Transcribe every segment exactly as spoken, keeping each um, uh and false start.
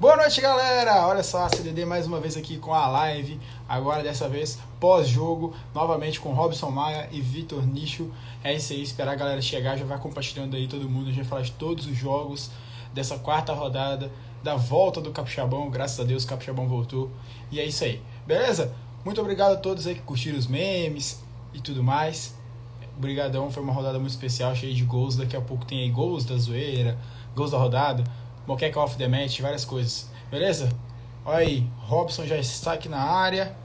Boa noite, galera! Olha só, a C D D mais uma vez aqui com a live, agora dessa vez pós-jogo, novamente com Robson Maia e Vitor Nicho. É isso aí, esperar a galera chegar, já vai compartilhando aí todo mundo, já vai falar de todos os jogos dessa quarta rodada, da volta do Capixabão, graças a Deus o Capixabão voltou. E é isso aí, beleza? Muito obrigado a todos aí que curtiram os memes e tudo mais. Obrigadão, foi uma rodada muito especial, cheia de gols, daqui a pouco tem aí gols da zoeira, gols da rodada, Moqueca off the match, várias coisas, beleza? Olha aí, Robson já está aqui na área.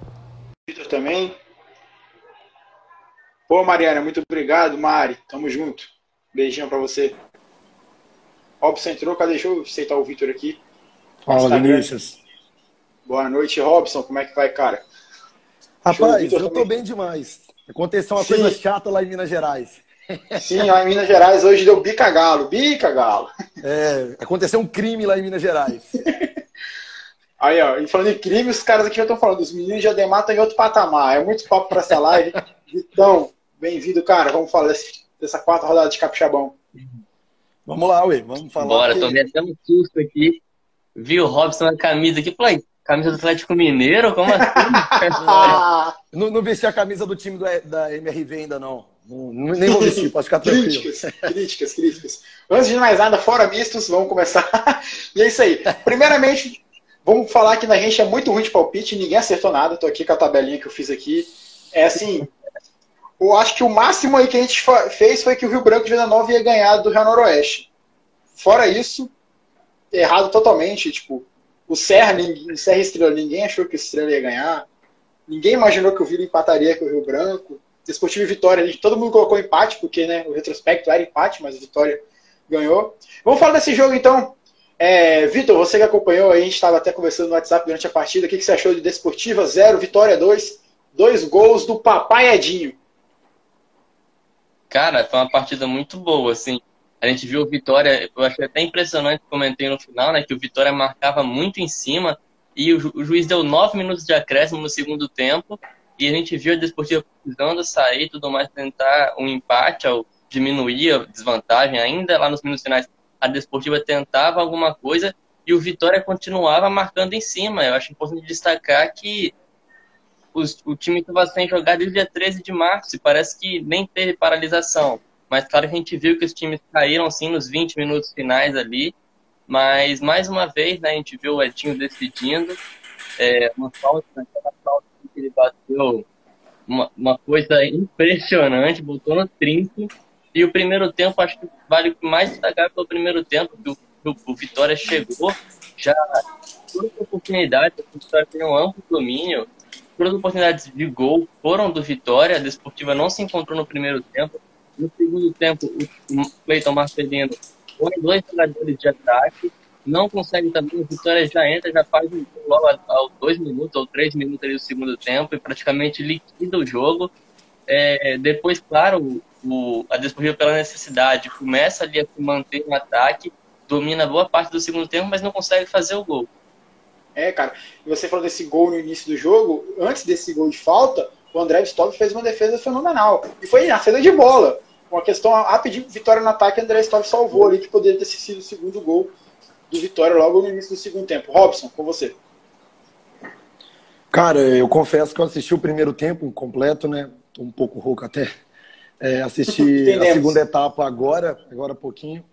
Vitor também. Pô, Mariana, muito obrigado, Mari. Tamo junto. Beijinho pra você. Robson entrou, cadê? Deixa eu aceitar o Vitor aqui. Fala, Vinícius. Boa noite, Robson. Como é que vai, cara? Rapaz, eu, eu tô bem demais. Aconteceu uma Sim. coisa chata lá em Minas Gerais. Sim, lá em Minas Gerais hoje deu bica galo, bica galo. É, aconteceu um crime lá em Minas Gerais. Aí, ó, e falando em crime, os caras aqui já estão falando, os meninos já dematam em outro patamar. É muito papo pra essa live. Então, bem-vindo, cara. Vamos falar desse, dessa quarta rodada de Capixabão. Vamos lá, ué, vamos falar. Bora, que... tomei até um susto aqui. Vi o Robson na camisa aqui, falei, camisa do Atlético Mineiro? Como assim? não, não vesti a camisa do time do, da M R V ainda, não. Nem vou vestir, pode ficar tranquilo. Críticas, críticas, críticas. Antes de mais nada, fora mistos, vamos começar. E é isso aí. Primeiramente, vamos falar que na gente é muito ruim de palpite, ninguém acertou nada. Tô aqui com a tabelinha que eu fiz aqui. É assim, eu acho que o máximo aí que a gente fez foi que o Rio Branco de Vila Nova ia ganhar do Real Noroeste. Fora isso, errado totalmente. Tipo, o Serra, o Serra e Estrela, ninguém achou que o Estrela ia ganhar. Ninguém imaginou que o Vila empataria com o Rio Branco. Desportiva e Vitória, a gente, todo mundo colocou empate, porque né, o retrospecto era empate, mas a Vitória ganhou. Vamos falar desse jogo, então. É, Vitor, você que acompanhou, a gente estava até conversando no WhatsApp durante a partida, o que, que você achou de Desportiva zero, Vitória dois, dois gols do Papai Edinho? Cara, foi uma partida muito boa, assim. A gente viu o Vitória, eu achei até impressionante, comentei no final, né, que o Vitória marcava muito em cima, e o, ju o juiz deu nove minutos de acréscimo no segundo tempo, e a gente viu a Desportiva precisando sair e tudo mais, tentar um empate, ou diminuir a desvantagem ainda. Lá nos minutos finais, a Desportiva tentava alguma coisa e o Vitória continuava marcando em cima. Eu acho importante destacar que os, o time estava sem jogar desde o dia treze de março e parece que nem teve paralisação. Mas claro que a gente viu que os times caíram sim nos vinte minutos finais ali. Mas mais uma vez, né, a gente viu o Edinho decidindo. É, uma falta, uma falta. Ele bateu uma, uma coisa impressionante, botou no trinco. E o primeiro tempo, acho que vale mais destacar pelo primeiro tempo, que o, o, o Vitória chegou já todas as oportunidades, o Vitória tem um amplo domínio, todas as oportunidades de gol foram do Vitória, a Desportiva não se encontrou no primeiro tempo. No segundo tempo, o Cleiton Marcelino foi dois jogadores de ataque, não consegue também, o Vitória já entra, já faz um gol logo aos dois minutos ou três minutos ali do segundo tempo e praticamente liquida o jogo. É, depois, claro, o, a Desportiva pela necessidade começa ali a se manter no ataque, domina boa parte do segundo tempo, mas não consegue fazer o gol. É, cara, e você falou desse gol no início do jogo, antes desse gol de falta, o André Stolze fez uma defesa fenomenal, e foi na saída de bola, uma questão rapidinho, Vitória no ataque, André Stolze salvou ali, que poderia ter sido o segundo gol do Vitória logo no início do segundo tempo. Robson, com você. Cara, eu confesso que eu assisti o primeiro tempo completo, né? Tô um pouco rouco até. É, assisti a segunda etapa agora, agora há pouquinho.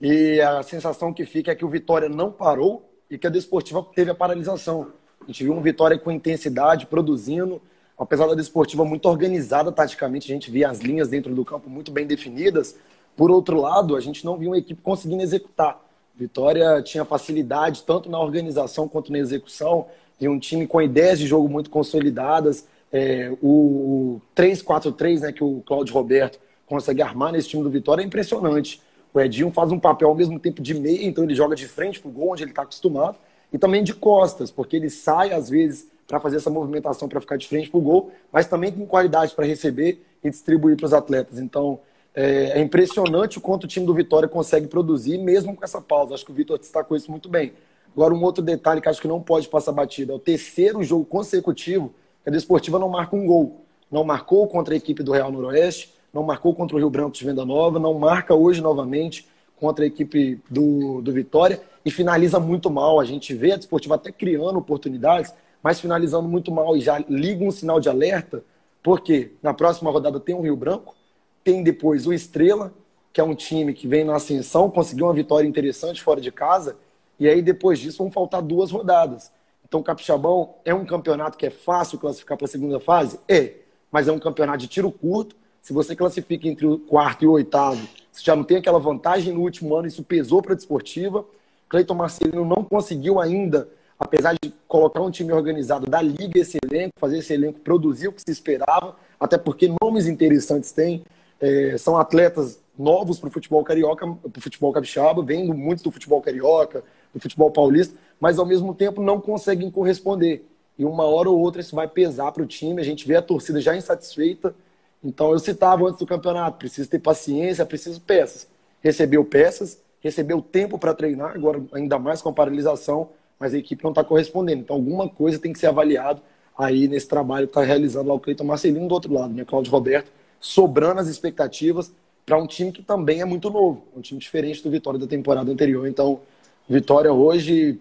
E a sensação que fica é que o Vitória não parou e que a Desportiva teve a paralisação. A gente viu um Vitória com intensidade, produzindo. Apesar da Desportiva muito organizada taticamente, a gente via as linhas dentro do campo muito bem definidas. Por outro lado, a gente não viu uma equipe conseguindo executar. Vitória tinha facilidade tanto na organização quanto na execução, e um time com ideias de jogo muito consolidadas, é, o três quatro três, né, que o Cláudio Roberto consegue armar nesse time do Vitória é impressionante. O Edinho faz um papel ao mesmo tempo de meia, então ele joga de frente pro gol, onde ele está acostumado, e também de costas, porque ele sai às vezes para fazer essa movimentação para ficar de frente pro gol, mas também tem qualidade para receber e distribuir para os atletas. Então é impressionante o quanto o time do Vitória consegue produzir, mesmo com essa pausa. Acho que o Vitor destacou isso muito bem. Agora, um outro detalhe que acho que não pode passar batido. É o terceiro jogo consecutivo que a Desportiva não marca um gol. Não marcou contra a equipe do Real Noroeste, não marcou contra o Rio Branco de Venda Nova, não marca hoje novamente contra a equipe do, do Vitória. e finaliza muito mal. A gente vê a Desportiva até criando oportunidades, mas finalizando muito mal, e já liga um sinal de alerta, porque na próxima rodada tem o Rio Branco, tem depois o Estrela, que é um time que vem na ascensão, conseguiu uma vitória interessante fora de casa, e aí depois disso vão faltar duas rodadas. Então o Capixabão é um campeonato que é fácil classificar para a segunda fase? É, mas é um campeonato de tiro curto. Se você classifica entre o quarto e o oitavo, você já não tem aquela vantagem no último ano, isso pesou para a Desportiva. Cleiton Marcelino não conseguiu ainda, apesar de colocar um time organizado, dar liga esse elenco, fazer esse elenco produzir o que se esperava, até porque nomes interessantes tem, é, são atletas novos para o futebol carioca, para o futebol capixaba, vêm muitos do futebol carioca, do futebol paulista, mas ao mesmo tempo não conseguem corresponder. E uma hora ou outra isso vai pesar para o time, a gente vê a torcida já insatisfeita. Então eu citava antes do campeonato, preciso ter paciência, preciso peças. Recebeu peças, recebeu tempo para treinar, agora ainda mais com a paralisação, mas a equipe não está correspondendo. Então alguma coisa tem que ser avaliado aí nesse trabalho que está realizando lá o Cleiton Marcelino do outro lado, né? Cláudio Roberto, sobrando as expectativas para um time que também é muito novo, um time diferente do Vitória da temporada anterior. Então, Vitória hoje,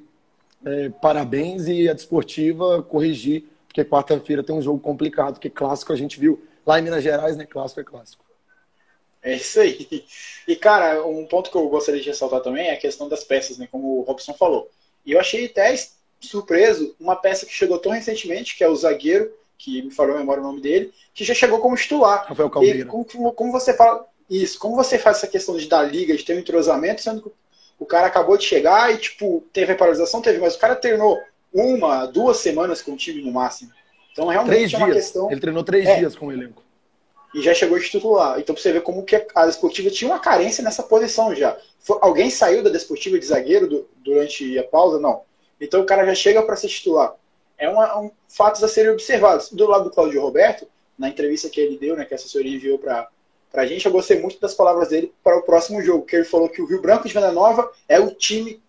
é, parabéns, e a Desportiva corrigir, porque quarta-feira tem um jogo complicado, que clássico a gente viu lá em Minas Gerais, né? Clássico é clássico. É isso aí. E, cara, um ponto que eu gostaria de ressaltar também é a questão das peças, né? Como o Robson falou. E eu achei até surpreso uma peça que chegou tão recentemente, que é o zagueiro, que me falou a memória o nome dele, que já chegou como titular. Rafael Caldeira. Como, como você fala isso, como você faz essa questão de dar liga, de ter um entrosamento, sendo que o cara acabou de chegar e, tipo, teve a paralisação, teve, mas o cara treinou uma, duas semanas com o time no máximo. Então, realmente três é uma dias. Questão... Ele treinou três é. dias com o elenco. E já chegou de titular. Então, pra você ver como que a Desportiva tinha uma carência nessa posição já. Foi... Alguém saiu da Desportiva de zagueiro do... durante a pausa? Não. Então, o cara já chega para ser titular. É uma... um fatos a serem observados. Do lado do Cláudio Roberto, na entrevista que ele deu, né, que a assessoria enviou para a gente, eu gostei muito das palavras dele para o próximo jogo, que ele falou que o Rio Branco de Venda Nova é o time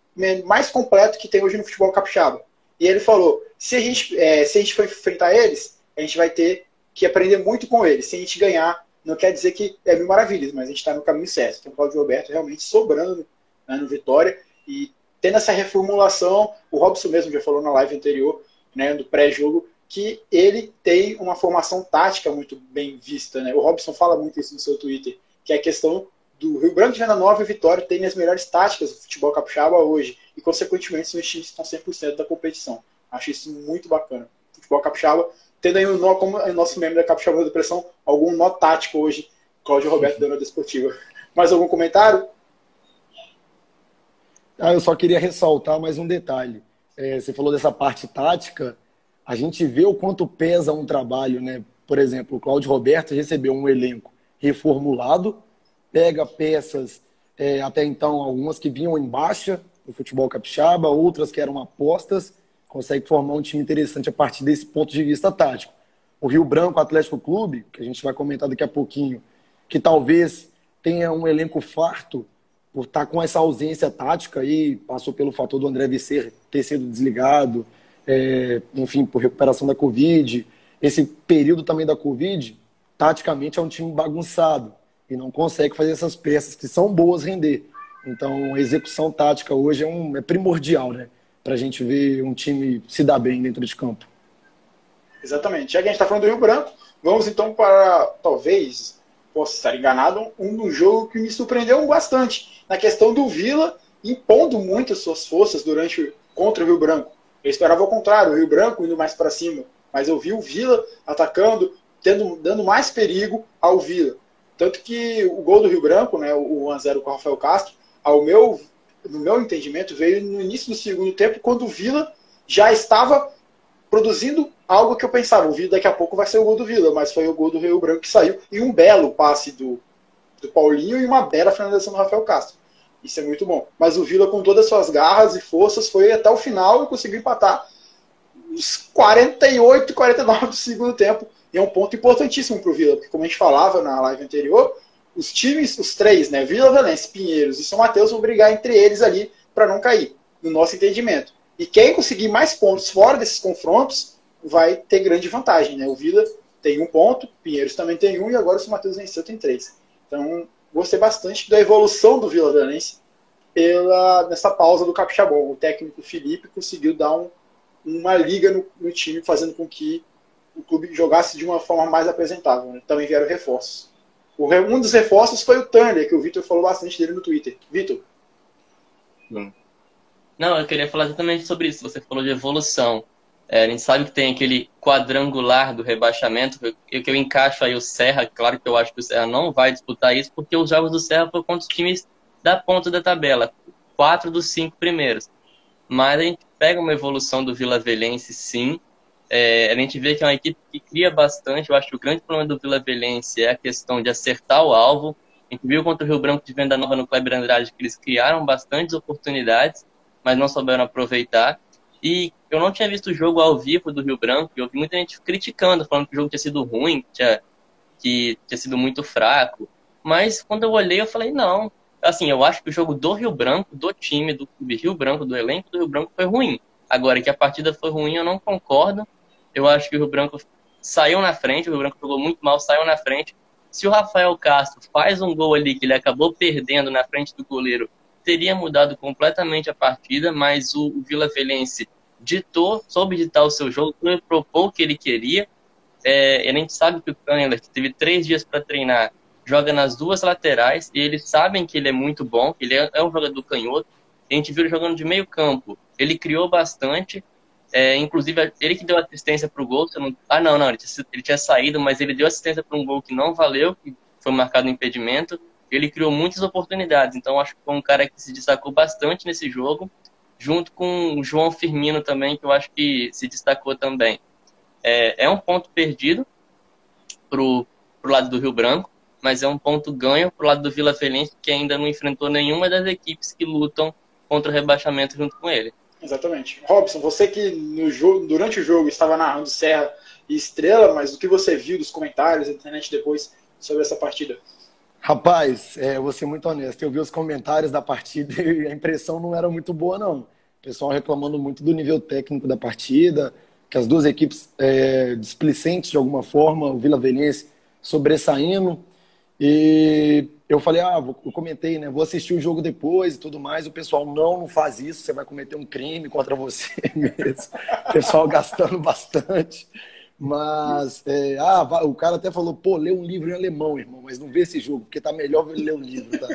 mais completo que tem hoje no futebol capixaba. E ele falou, se a gente, é, se a gente for enfrentar eles, a gente vai ter que aprender muito com eles. Se a gente ganhar, não quer dizer que é mil maravilhas, mas a gente está no caminho certo. Então o Cláudio Roberto realmente sobrando, né, no Vitória, e tendo essa reformulação, o Robson mesmo já falou na live anterior, né, do pré-jogo, que ele tem uma formação tática muito bem vista, né? O Robson fala muito isso no seu Twitter, que é a questão do Rio Branco de Venda Nova e Vitória terem as melhores táticas do futebol capixaba hoje, e consequentemente são os times que estão cem por cento da competição. Acho isso muito bacana. Futebol capixaba, tendo aí um nó, como o nosso membro da Capixaba da Depressão, algum nó tático hoje, Cláudio Roberto dando a Desportiva. Mais algum comentário? Ah, eu só queria ressaltar mais um detalhe. É, você falou dessa parte tática, a gente vê o quanto pesa um trabalho, né? Por exemplo, o Cláudio Roberto recebeu um elenco reformulado, pega peças, é, até então, algumas que vinham em baixa no futebol capixaba, outras que eram apostas, consegue formar um time interessante a partir desse ponto de vista tático. O Rio Branco Atlético Clube, que a gente vai comentar daqui a pouquinho, que talvez tenha um elenco farto por estar com essa ausência tática, e passou pelo fator do André Vicer ter sido desligado, É, enfim, por recuperação da Covid, esse período também da Covid, taticamente é um time bagunçado e não consegue fazer essas peças que são boas render. Então, a execução tática hoje é, um, é primordial, né, para a gente ver um time se dar bem dentro de campo. Exatamente. Já que a gente está falando do Rio Branco, vamos então para, talvez, posso estar enganado, um jogo que me surpreendeu bastante, na questão do Vila impondo muito as suas forças durante, contra o Rio Branco. Eu esperava ao contrário, o Rio Branco indo mais para cima, mas eu vi o Vila atacando, tendo, dando mais perigo ao Vila. Tanto que o gol do Rio Branco, né, o um a zero com o Rafael Castro, ao meu, no meu entendimento, veio no início do segundo tempo, quando o Vila já estava produzindo algo que eu pensava, o Vila daqui a pouco vai ser o gol do Vila, mas foi o gol do Rio Branco que saiu, e um belo passe do, do Paulinho e uma bela finalização do Rafael Castro. Isso é muito bom. Mas o Vila, com todas as suas garras e forças, foi até o final e conseguiu empatar uns quarenta e oito, quarenta e nove do segundo tempo. E é um ponto importantíssimo para o Vila, porque como a gente falava na live anterior, os times, os três, né, Vila Velhense, Pinheiros e São Mateus, vão brigar entre eles ali para não cair, no nosso entendimento. E quem conseguir mais pontos fora desses confrontos vai ter grande vantagem, né? O Vila tem um ponto, Pinheiros também tem um, e agora o São Mateus venceu, tem três. Então, gostei bastante da evolução do Vila Velhense pela, nessa pausa do Capixabão. O técnico Felipe conseguiu dar um, uma liga no, no time, fazendo com que o clube jogasse de uma forma mais apresentável. Né? Também vieram reforços. O, um dos reforços foi o Turner, que o Vitor falou bastante dele no Twitter. Vitor? Não, eu queria falar exatamente sobre isso. Você falou de evolução. É, a gente sabe que tem aquele quadrangular do rebaixamento, que eu, que eu encaixo aí o Serra. Claro que eu acho que o Serra não vai disputar isso, porque os jogos do Serra foram contra os times da ponta da tabela, quatro dos cinco primeiros. Mas a gente pega uma evolução do Vila Velhense, sim. É, a gente vê que é uma equipe que cria bastante. Eu acho que o grande problema do Vila Velhense é a questão de acertar o alvo. A gente viu contra o Rio Branco de Venda Nova no Kleber Andrade que eles criaram bastantes oportunidades, mas não souberam aproveitar. E eu não tinha visto o jogo ao vivo do Rio Branco, e eu vi muita gente criticando, falando que o jogo tinha sido ruim, que tinha, que tinha sido muito fraco. Mas quando eu olhei, eu falei, não. Assim, eu acho que o jogo do Rio Branco, do time, do clube Rio Branco, do elenco do Rio Branco, foi ruim. Agora, que a partida foi ruim, eu não concordo. Eu acho que o Rio Branco saiu na frente, o Rio Branco jogou muito mal, saiu na frente. Se o Rafael Castro faz um gol ali, que ele acabou perdendo na frente do goleiro, teria mudado completamente a partida, mas o, o Vila Velhense ditou, soube ditar o seu jogo, propôs o que ele queria. É, a gente sabe que o Cândido, que teve três dias para treinar, joga nas duas laterais, e eles sabem que ele é muito bom, ele é, é um jogador canhoto. A gente viu ele jogando de meio campo, ele criou bastante, é, inclusive ele que deu assistência para o gol. Não, ah, não, não, ele tinha, ele tinha saído, mas ele deu assistência para um gol que não valeu, que foi marcado um impedimento. Ele criou muitas oportunidades, então acho que foi um cara que se destacou bastante nesse jogo, junto com o João Firmino também, que eu acho que se destacou também. É, é um ponto perdido pro, pro lado do Rio Branco, mas é um ponto ganho pro lado do Vila Velhense, que ainda não enfrentou nenhuma das equipes que lutam contra o rebaixamento junto com ele. Exatamente. Robson, você que no jogo, durante o jogo estava narrando Serra e Estrela, mas o que você viu dos comentários da internet depois sobre essa partida? Rapaz, é, eu vou ser muito honesto, eu vi os comentários da partida e a impressão não era muito boa, não. O pessoal reclamando muito do nível técnico da partida, que as duas equipes é, displicentes de alguma forma, o Vila Velhense sobressaindo. E eu falei, ah, vou, eu comentei, né, vou assistir o jogo depois e tudo mais. O pessoal, não, não faz isso, você vai cometer um crime contra você mesmo. O pessoal gastando bastante. Mas, é, ah, o cara até falou, pô, lê um livro em alemão, irmão, mas não vê esse jogo, porque tá melhor ler um livro, tá?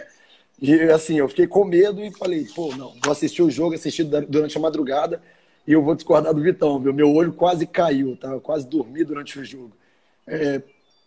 E, assim, eu fiquei com medo e falei, pô, não, vou assistir o jogo, assisti durante a madrugada, e eu vou discordar do Vitão, viu? Meu olho quase caiu, tá? Eu quase dormi durante o jogo. É,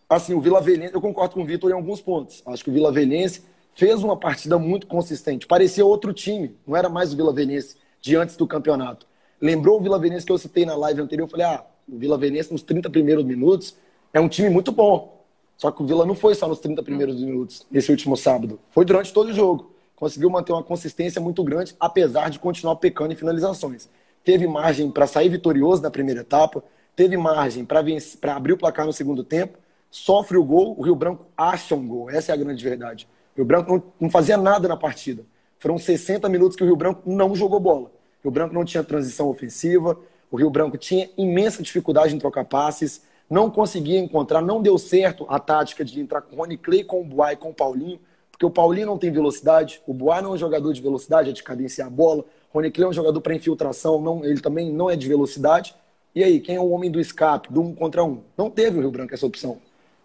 assim, o Vila Velhense, eu concordo com o Vitor em alguns pontos. Acho que o Vila Velhense fez uma partida muito consistente. Parecia outro time, não era mais o Vila Velhense de antes do campeonato. Lembrou o Vila Velhense que eu citei na live anterior, eu falei, ah, o Vila Velhense nos trinta primeiros minutos é um time muito bom. Só que o Vila não foi só nos trinta primeiros minutos nesse último sábado. Foi durante todo o jogo. Conseguiu manter uma consistência muito grande, apesar de continuar pecando em finalizações. Teve margem para sair vitorioso na primeira etapa, teve margem para abrir o placar no segundo tempo, sofre o gol, o Rio Branco acha um gol. Essa é a grande verdade. O Rio Branco não, não fazia nada na partida. Foram sessenta minutos que o Rio Branco não jogou bola. O Rio Branco não tinha transição ofensiva, o Rio Branco tinha imensa dificuldade em trocar passes, não conseguia encontrar, não deu certo a tática de entrar com o Rony Clay, com o Buá e com o Paulinho, porque o Paulinho não tem velocidade, o Buá não é um jogador de velocidade, é de cadenciar a bola, o Rony Clay é um jogador para infiltração, não, ele também não é de velocidade. E aí, quem é o homem do escape, do um contra um? Não teve o Rio Branco essa opção.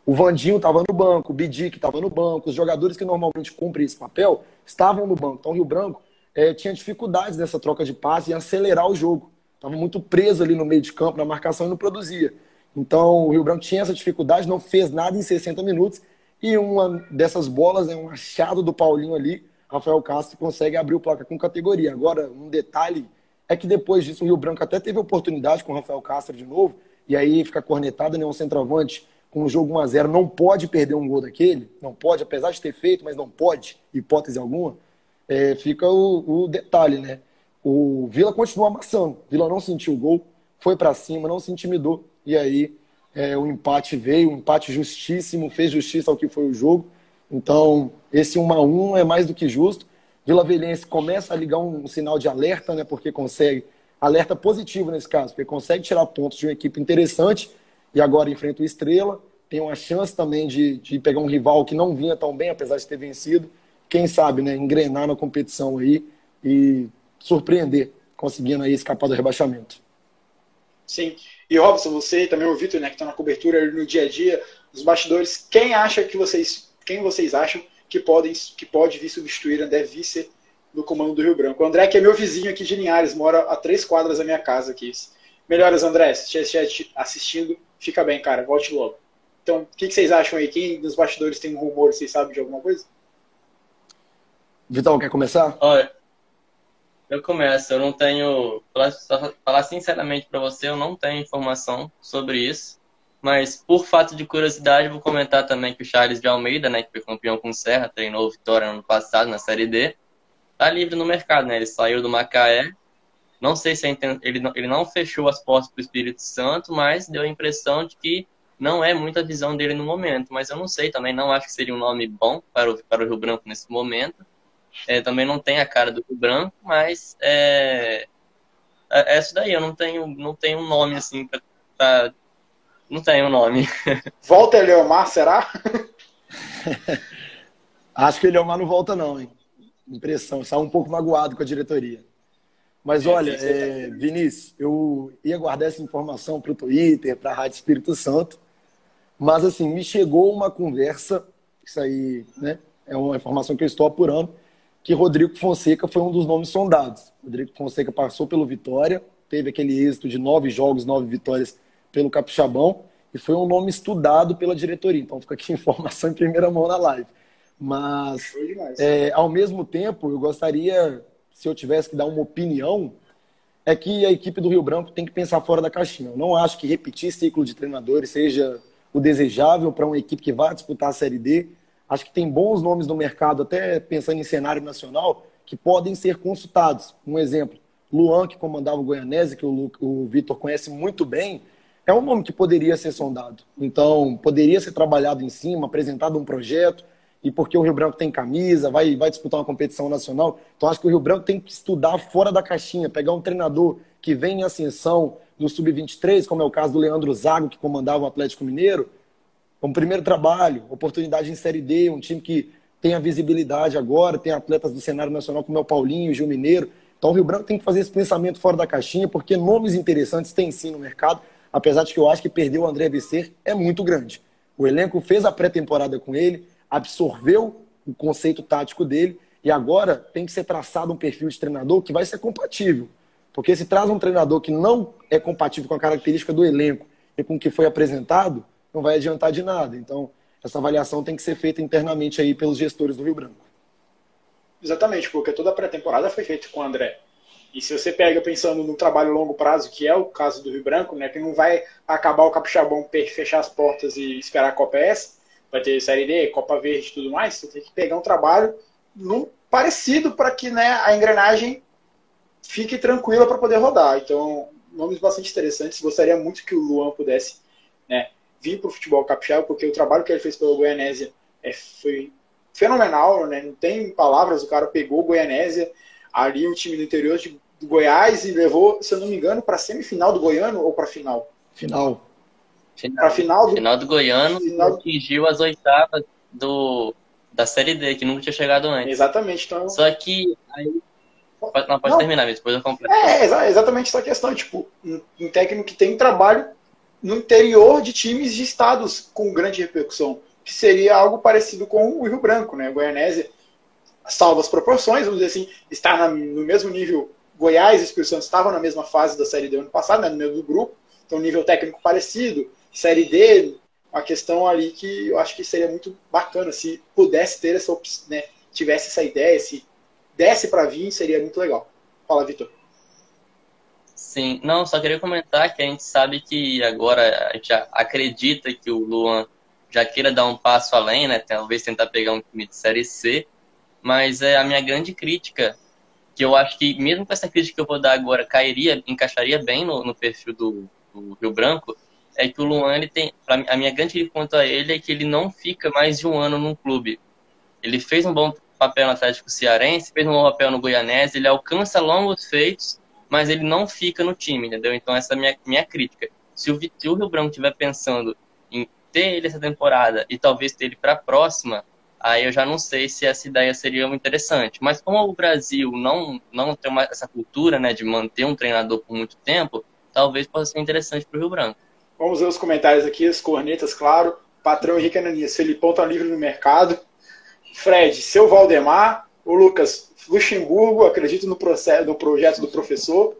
O Vandinho estava no banco, o Bidic estava no banco, os jogadores que normalmente cumprem esse papel estavam no banco. Então o Rio Branco eh, tinha dificuldades nessa troca de passe e acelerar o jogo. Estava muito preso ali no meio de campo, na marcação, e não produzia. Então, o Rio Branco tinha essa dificuldade, não fez nada em sessenta minutos. E uma dessas bolas, né, um achado do Paulinho ali, Rafael Castro consegue abrir o placar com categoria. Agora, um detalhe é que depois disso, o Rio Branco até teve oportunidade com o Rafael Castro de novo. E aí fica cornetado, né, um centroavante com um jogo um a zero. Não pode perder um gol daquele. Não pode, apesar de ter feito, mas não pode, hipótese alguma. É, fica o, o detalhe, né? O Vila continua amassando. Vila não sentiu o gol, foi para cima, não se intimidou. E aí é, o empate veio, um empate justíssimo, fez justiça ao que foi o jogo. Então, esse um a um é mais do que justo. Vila Velhense começa a ligar um, um sinal de alerta, né? Porque consegue, alerta positivo nesse caso, porque consegue tirar pontos de uma equipe interessante. E agora enfrenta o Estrela. Tem uma chance também de, de pegar um rival que não vinha tão bem, apesar de ter vencido. quem sabe, né, engrenar na competição aí e surpreender, conseguindo aí escapar do rebaixamento. Sim. E, Robson, você e também o Vitor, né, que está na cobertura no dia a dia, nos bastidores, quem acha que vocês, quem vocês acham que, podem, que pode vir substituir André Vicer no comando do Rio Branco? O André, que é meu vizinho aqui de Linhares, mora a três quadras da minha casa aqui. Melhoras, André, se estiver assistindo, fica bem, cara, volte logo. Então, o que, que vocês acham aí? Quem nos bastidores tem um rumor, vocês sabem de alguma coisa? Vitor, quer começar? Olha, eu começo. Eu não tenho... Só falar sinceramente para você, eu não tenho informação sobre isso. Mas, por fato de curiosidade, vou comentar também que o Charles de Almeida, né, que foi campeão com o Serra, treinou o Vitória ano passado na Série D, tá livre no mercado, né? Ele saiu do Macaé. Não sei se ele não, ele não fechou as portas para o Espírito Santo, mas deu a impressão de que não é muita visão dele no momento. Mas eu não sei também, não acho que seria um nome bom para o, para o Rio Branco nesse momento. É, também não tem a cara do Rio Branco, mas é, é, é isso daí. Eu não tenho, não tenho um nome assim pra, pra, não tenho um nome. Volta Eleomar, será? Acho que Eleomar não volta não, hein? Impressão, está um pouco magoado com a diretoria. Mas olha, é, Vinícius, eu ia guardar essa informação para o Twitter, para a Rádio Espírito Santo, mas assim, me chegou uma conversa, isso aí, né, é uma informação que eu estou apurando, que Rodrigo Fonseca foi um dos nomes sondados. Rodrigo Fonseca passou pelo Vitória, teve aquele êxito de nove jogos, nove vitórias pelo Capixabão, e foi um nome estudado pela diretoria. Então fica aqui a informação em primeira mão na live. Mas, é, ao mesmo tempo, eu gostaria, se eu tivesse que dar uma opinião, é que a equipe do Rio Branco tem que pensar fora da caixinha. Eu não acho que repetir ciclo de treinadores seja o desejável para uma equipe que vai disputar a Série D. Acho que tem bons nomes no mercado, até pensando em cenário nacional, que podem ser consultados. Um exemplo, Luan, que comandava o Goianense, que o, o Vitor conhece muito bem, é um nome que poderia ser sondado. Então, poderia ser trabalhado em cima, apresentado um projeto, e porque o Rio Branco tem camisa, vai, vai disputar uma competição nacional. Então, acho que o Rio Branco tem que estudar fora da caixinha, pegar um treinador que vem em ascensão no sub vinte e três, como é o caso do Leandro Zago, que comandava o Atlético Mineiro, como primeiro trabalho, oportunidade em Série D, um time que tem a visibilidade agora, tem atletas do cenário nacional como é o Paulinho, o Gil Mineiro. Então o Rio Branco tem que fazer esse pensamento fora da caixinha, porque nomes interessantes tem sim no mercado, apesar de que eu acho que perder o André Vicer é muito grande. O elenco fez a pré-temporada com ele, absorveu o conceito tático dele, e agora tem que ser traçado um perfil de treinador que vai ser compatível. Porque se traz um treinador que não é compatível com a característica do elenco e com o que foi apresentado, não vai adiantar de nada. Então, essa avaliação tem que ser feita internamente aí pelos gestores do Rio Branco. Exatamente, porque toda a pré-temporada foi feita com o André. E se você pega pensando no trabalho a longo prazo, que é o caso do Rio Branco, né, que não vai acabar o Capixabão, fechar as portas e esperar a Copa S, vai ter Série D, Copa Verde e tudo mais, você tem que pegar um trabalho no, parecido para que, né, a engrenagem fique tranquila para poder rodar. Então, nomes bastante interessantes. Gostaria muito que o Luan pudesse, né, vir para o futebol capixaba, porque o trabalho que ele fez pela Goianésia é, foi fenomenal, né? Não tem palavras, o cara pegou o Goianésia, ali o time do interior de, do Goiás, e levou, se eu não me engano, para a semifinal do Goiano ou para a final? Final. Para final do... final do Goiano, final... atingiu as oitavas do, da Série D, que nunca tinha chegado antes. Exatamente. Então... Só que... Aí... Não, pode não. terminar, mas depois eu completo. É, exatamente essa questão, tipo, um técnico que tem trabalho no interior de times de estados com grande repercussão, que seria algo parecido com o Rio Branco, né? Goianésia, salvo as proporções, vamos dizer assim, está no mesmo nível. Goiás e Espírito Santo estavam na mesma fase da Série D ano passado, né, no mesmo grupo, então nível técnico parecido. Série D, uma questão ali que eu acho que seria muito bacana se pudesse ter essa opção, né, tivesse essa ideia, se desse para vir, seria muito legal. Fala, Vitor. Sim, não, só queria comentar que a gente sabe que agora a gente acredita que o Luan já queira dar um passo além, né? Talvez tentar pegar um time de Série C, mas é a minha grande crítica, que eu acho que mesmo com essa crítica que eu vou dar agora, cairia, encaixaria bem no, no perfil do, do Rio Branco, é que o Luan, ele tem, pra, a minha grande crítica quanto a ele é que ele não fica mais de um ano num clube. Ele fez um bom papel no Atlético Cearense, fez um bom papel no Goianense, ele alcança longos feitos, mas ele não fica no time, entendeu? Então essa é a minha, minha crítica. Se o, se o Rio Branco estiver pensando em ter ele essa temporada e talvez ter ele para a próxima, aí eu já não sei se essa ideia seria muito interessante. Mas como o Brasil não, não tem uma, essa cultura, né, de manter um treinador por muito tempo, talvez possa ser interessante para o Rio Branco. Vamos ver os comentários aqui, as cornetas, claro. Patrão Henrique Ananias, Felipão tá livre no mercado. Fred, seu Valdemar. O Lucas, Luxemburgo, acredito no, processo, no projeto do professor.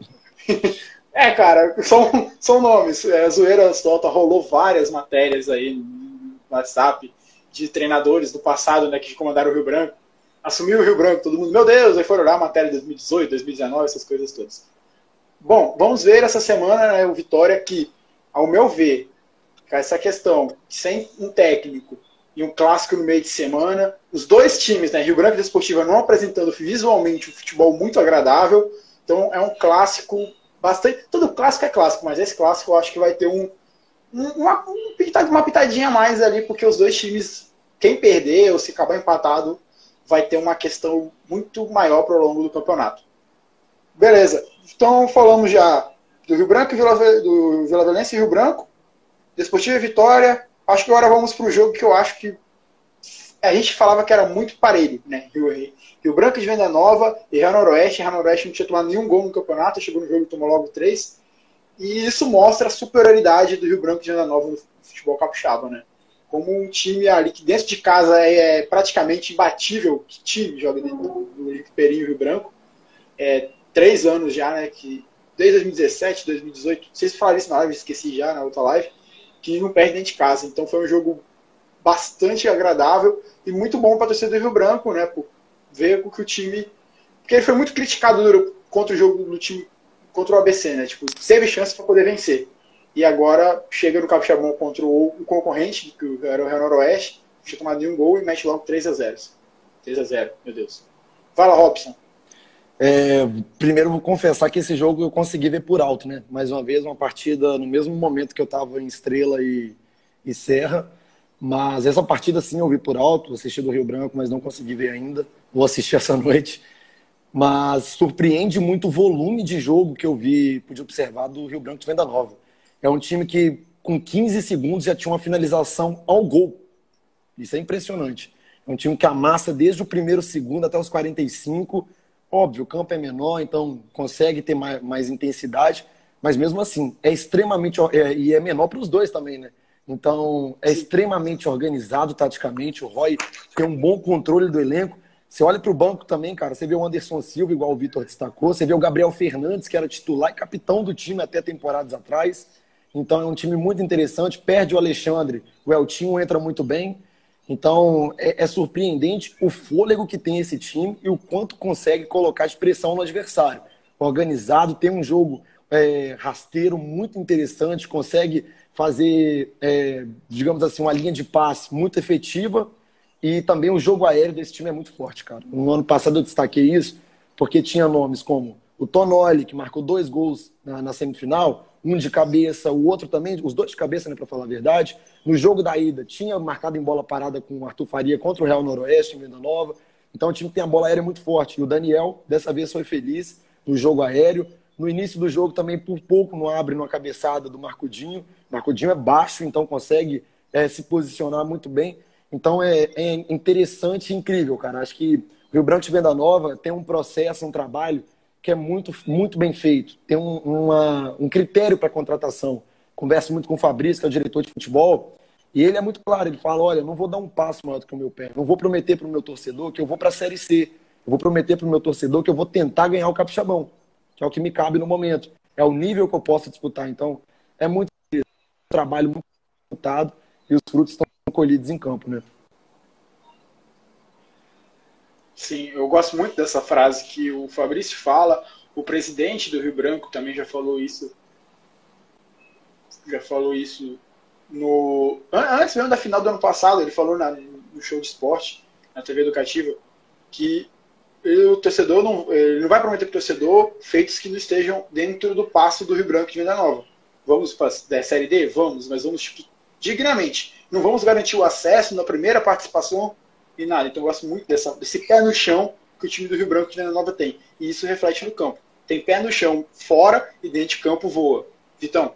É, cara, são, são nomes. É, Zoeira Solta rolou várias matérias aí no WhatsApp de treinadores do passado, né, que comandaram o Rio Branco. Assumiu o Rio Branco, todo mundo, meu Deus, aí foram olhar a matéria de dois mil e dezoito, dois mil e dezenove, essas coisas todas. Bom, vamos ver essa semana, né, o Vitória que, ao meu ver, essa questão, sem um técnico e um clássico no meio de semana, os dois times, né, Rio Branco e Desportiva, não apresentando visualmente um futebol muito agradável, então é um clássico bastante... Todo clássico é clássico, mas esse clássico eu acho que vai ter um, uma, uma pitadinha a mais ali, porque os dois times, quem perder ou se acabar empatado, vai ter uma questão muito maior para o longo do campeonato. Beleza, então falamos já do Rio Branco, Vila, do Vila Velhense e Rio Branco, Desportiva e Vitória. Acho que agora vamos para o jogo que eu acho que a gente falava que era muito parelho, né? Rio, Rio Branco de Venda Nova e Real Noroeste. Real Noroeste não tinha tomado nenhum gol no campeonato, chegou no jogo e tomou logo três. E isso mostra a superioridade do Rio Branco de Venda Nova no futebol capixaba, né? Como um time ali que dentro de casa é praticamente imbatível, que time joga dentro do Perinho Rio Branco. É, três anos já, né? Que, desde dois mil e dezessete, dois mil e dezoito, vocês falaram isso na live, esqueci já na outra live, que não perde nem de casa. Então foi um jogo bastante agradável e muito bom para a torcida do Rio Branco, né? Por ver que o time... Porque ele foi muito criticado contra o jogo do time, contra o A B C, né? Tipo, teve chance para poder vencer. E agora chega no Capixabão contra o concorrente, que era o Real Noroeste, tinha tomado nenhum gol e mete logo três a zero. três a zero, meu Deus. Fala, Robson. É, primeiro vou confessar que esse jogo eu consegui ver por alto, né? Mais uma vez, uma partida no mesmo momento que eu estava em Estrela e, e Serra. Mas essa partida sim eu vi por alto, assisti do Rio Branco, mas não consegui ver ainda. Vou assistir essa noite. Mas surpreende muito o volume de jogo que eu vi, pude observar do Rio Branco de Venda Nova. É um time que com quinze segundos já tinha uma finalização ao gol. Isso é impressionante. É um time que amassa desde o primeiro segundo até os quarenta e cinco. Óbvio, o campo é menor, então consegue ter mais, mais intensidade, mas mesmo assim, é extremamente... É, e é menor para os dois também, né? Então, é extremamente organizado taticamente, o Roy tem um bom controle do elenco. Você olha para o banco também, cara, você vê o Anderson Silva, igual o Vitor destacou, você vê o Gabriel Fernandes, que era titular e capitão do time até temporadas atrás. Então, é um time muito interessante, perde o Alexandre, o Eltinho entra muito bem. Então, é, é surpreendente o fôlego que tem esse time e o quanto consegue colocar de pressão no adversário. Organizado, tem um jogo é, rasteiro muito interessante, consegue fazer, é, digamos assim, uma linha de passe muito efetiva e também o jogo aéreo desse time é muito forte, cara. No ano passado eu destaquei isso porque tinha nomes como o Tonoli, que marcou dois gols na, na semifinal, um de cabeça, o outro também, os dois de cabeça, né, para falar a verdade. No jogo da ida, tinha marcado em bola parada com o Arthur Faria contra o Real Noroeste, em Venda Nova. Então o time tem a bola aérea muito forte. E o Daniel, dessa vez, foi feliz no jogo aéreo. No início do jogo também, por pouco, não abre numa cabeçada do Marcudinho. O Marcudinho é baixo, então consegue é, se posicionar muito bem. Então é, é interessante e incrível, cara. Acho que o Rio Branco de Venda Nova tem um processo, um trabalho que é muito, muito bem feito. Tem um, uma, um critério para contratação. Converso muito com o Fabrício, que é o diretor de futebol, e ele é muito claro. Ele fala, olha, não vou dar um passo maior do que o meu pé. Não vou prometer para o meu torcedor que eu vou para a Série C. Eu vou prometer para o meu torcedor que eu vou tentar ganhar o Capixabão, que é o que me cabe no momento. É o nível que eu posso disputar. Então, é muito um trabalho muito disputado e os frutos estão colhidos em campo, né? Sim, eu gosto muito dessa frase que o Fabrício fala, o presidente do Rio Branco também já falou isso, já falou isso no... antes mesmo da final do ano passado, ele falou na, no show de esporte, na T V Educativa, que ele, o torcedor não, ele não vai prometer para o torcedor feitos que não estejam dentro do passo do Rio Branco de Venda Nova. Vamos para a Série D? Vamos, mas vamos tipo, dignamente. Não vamos garantir o acesso na primeira participação e nada. Então eu gosto muito dessa, desse pé no chão que o time do Rio Branco de Venda Nova tem. E isso reflete no campo. Tem pé no chão fora e dentro de campo voa. Vitão?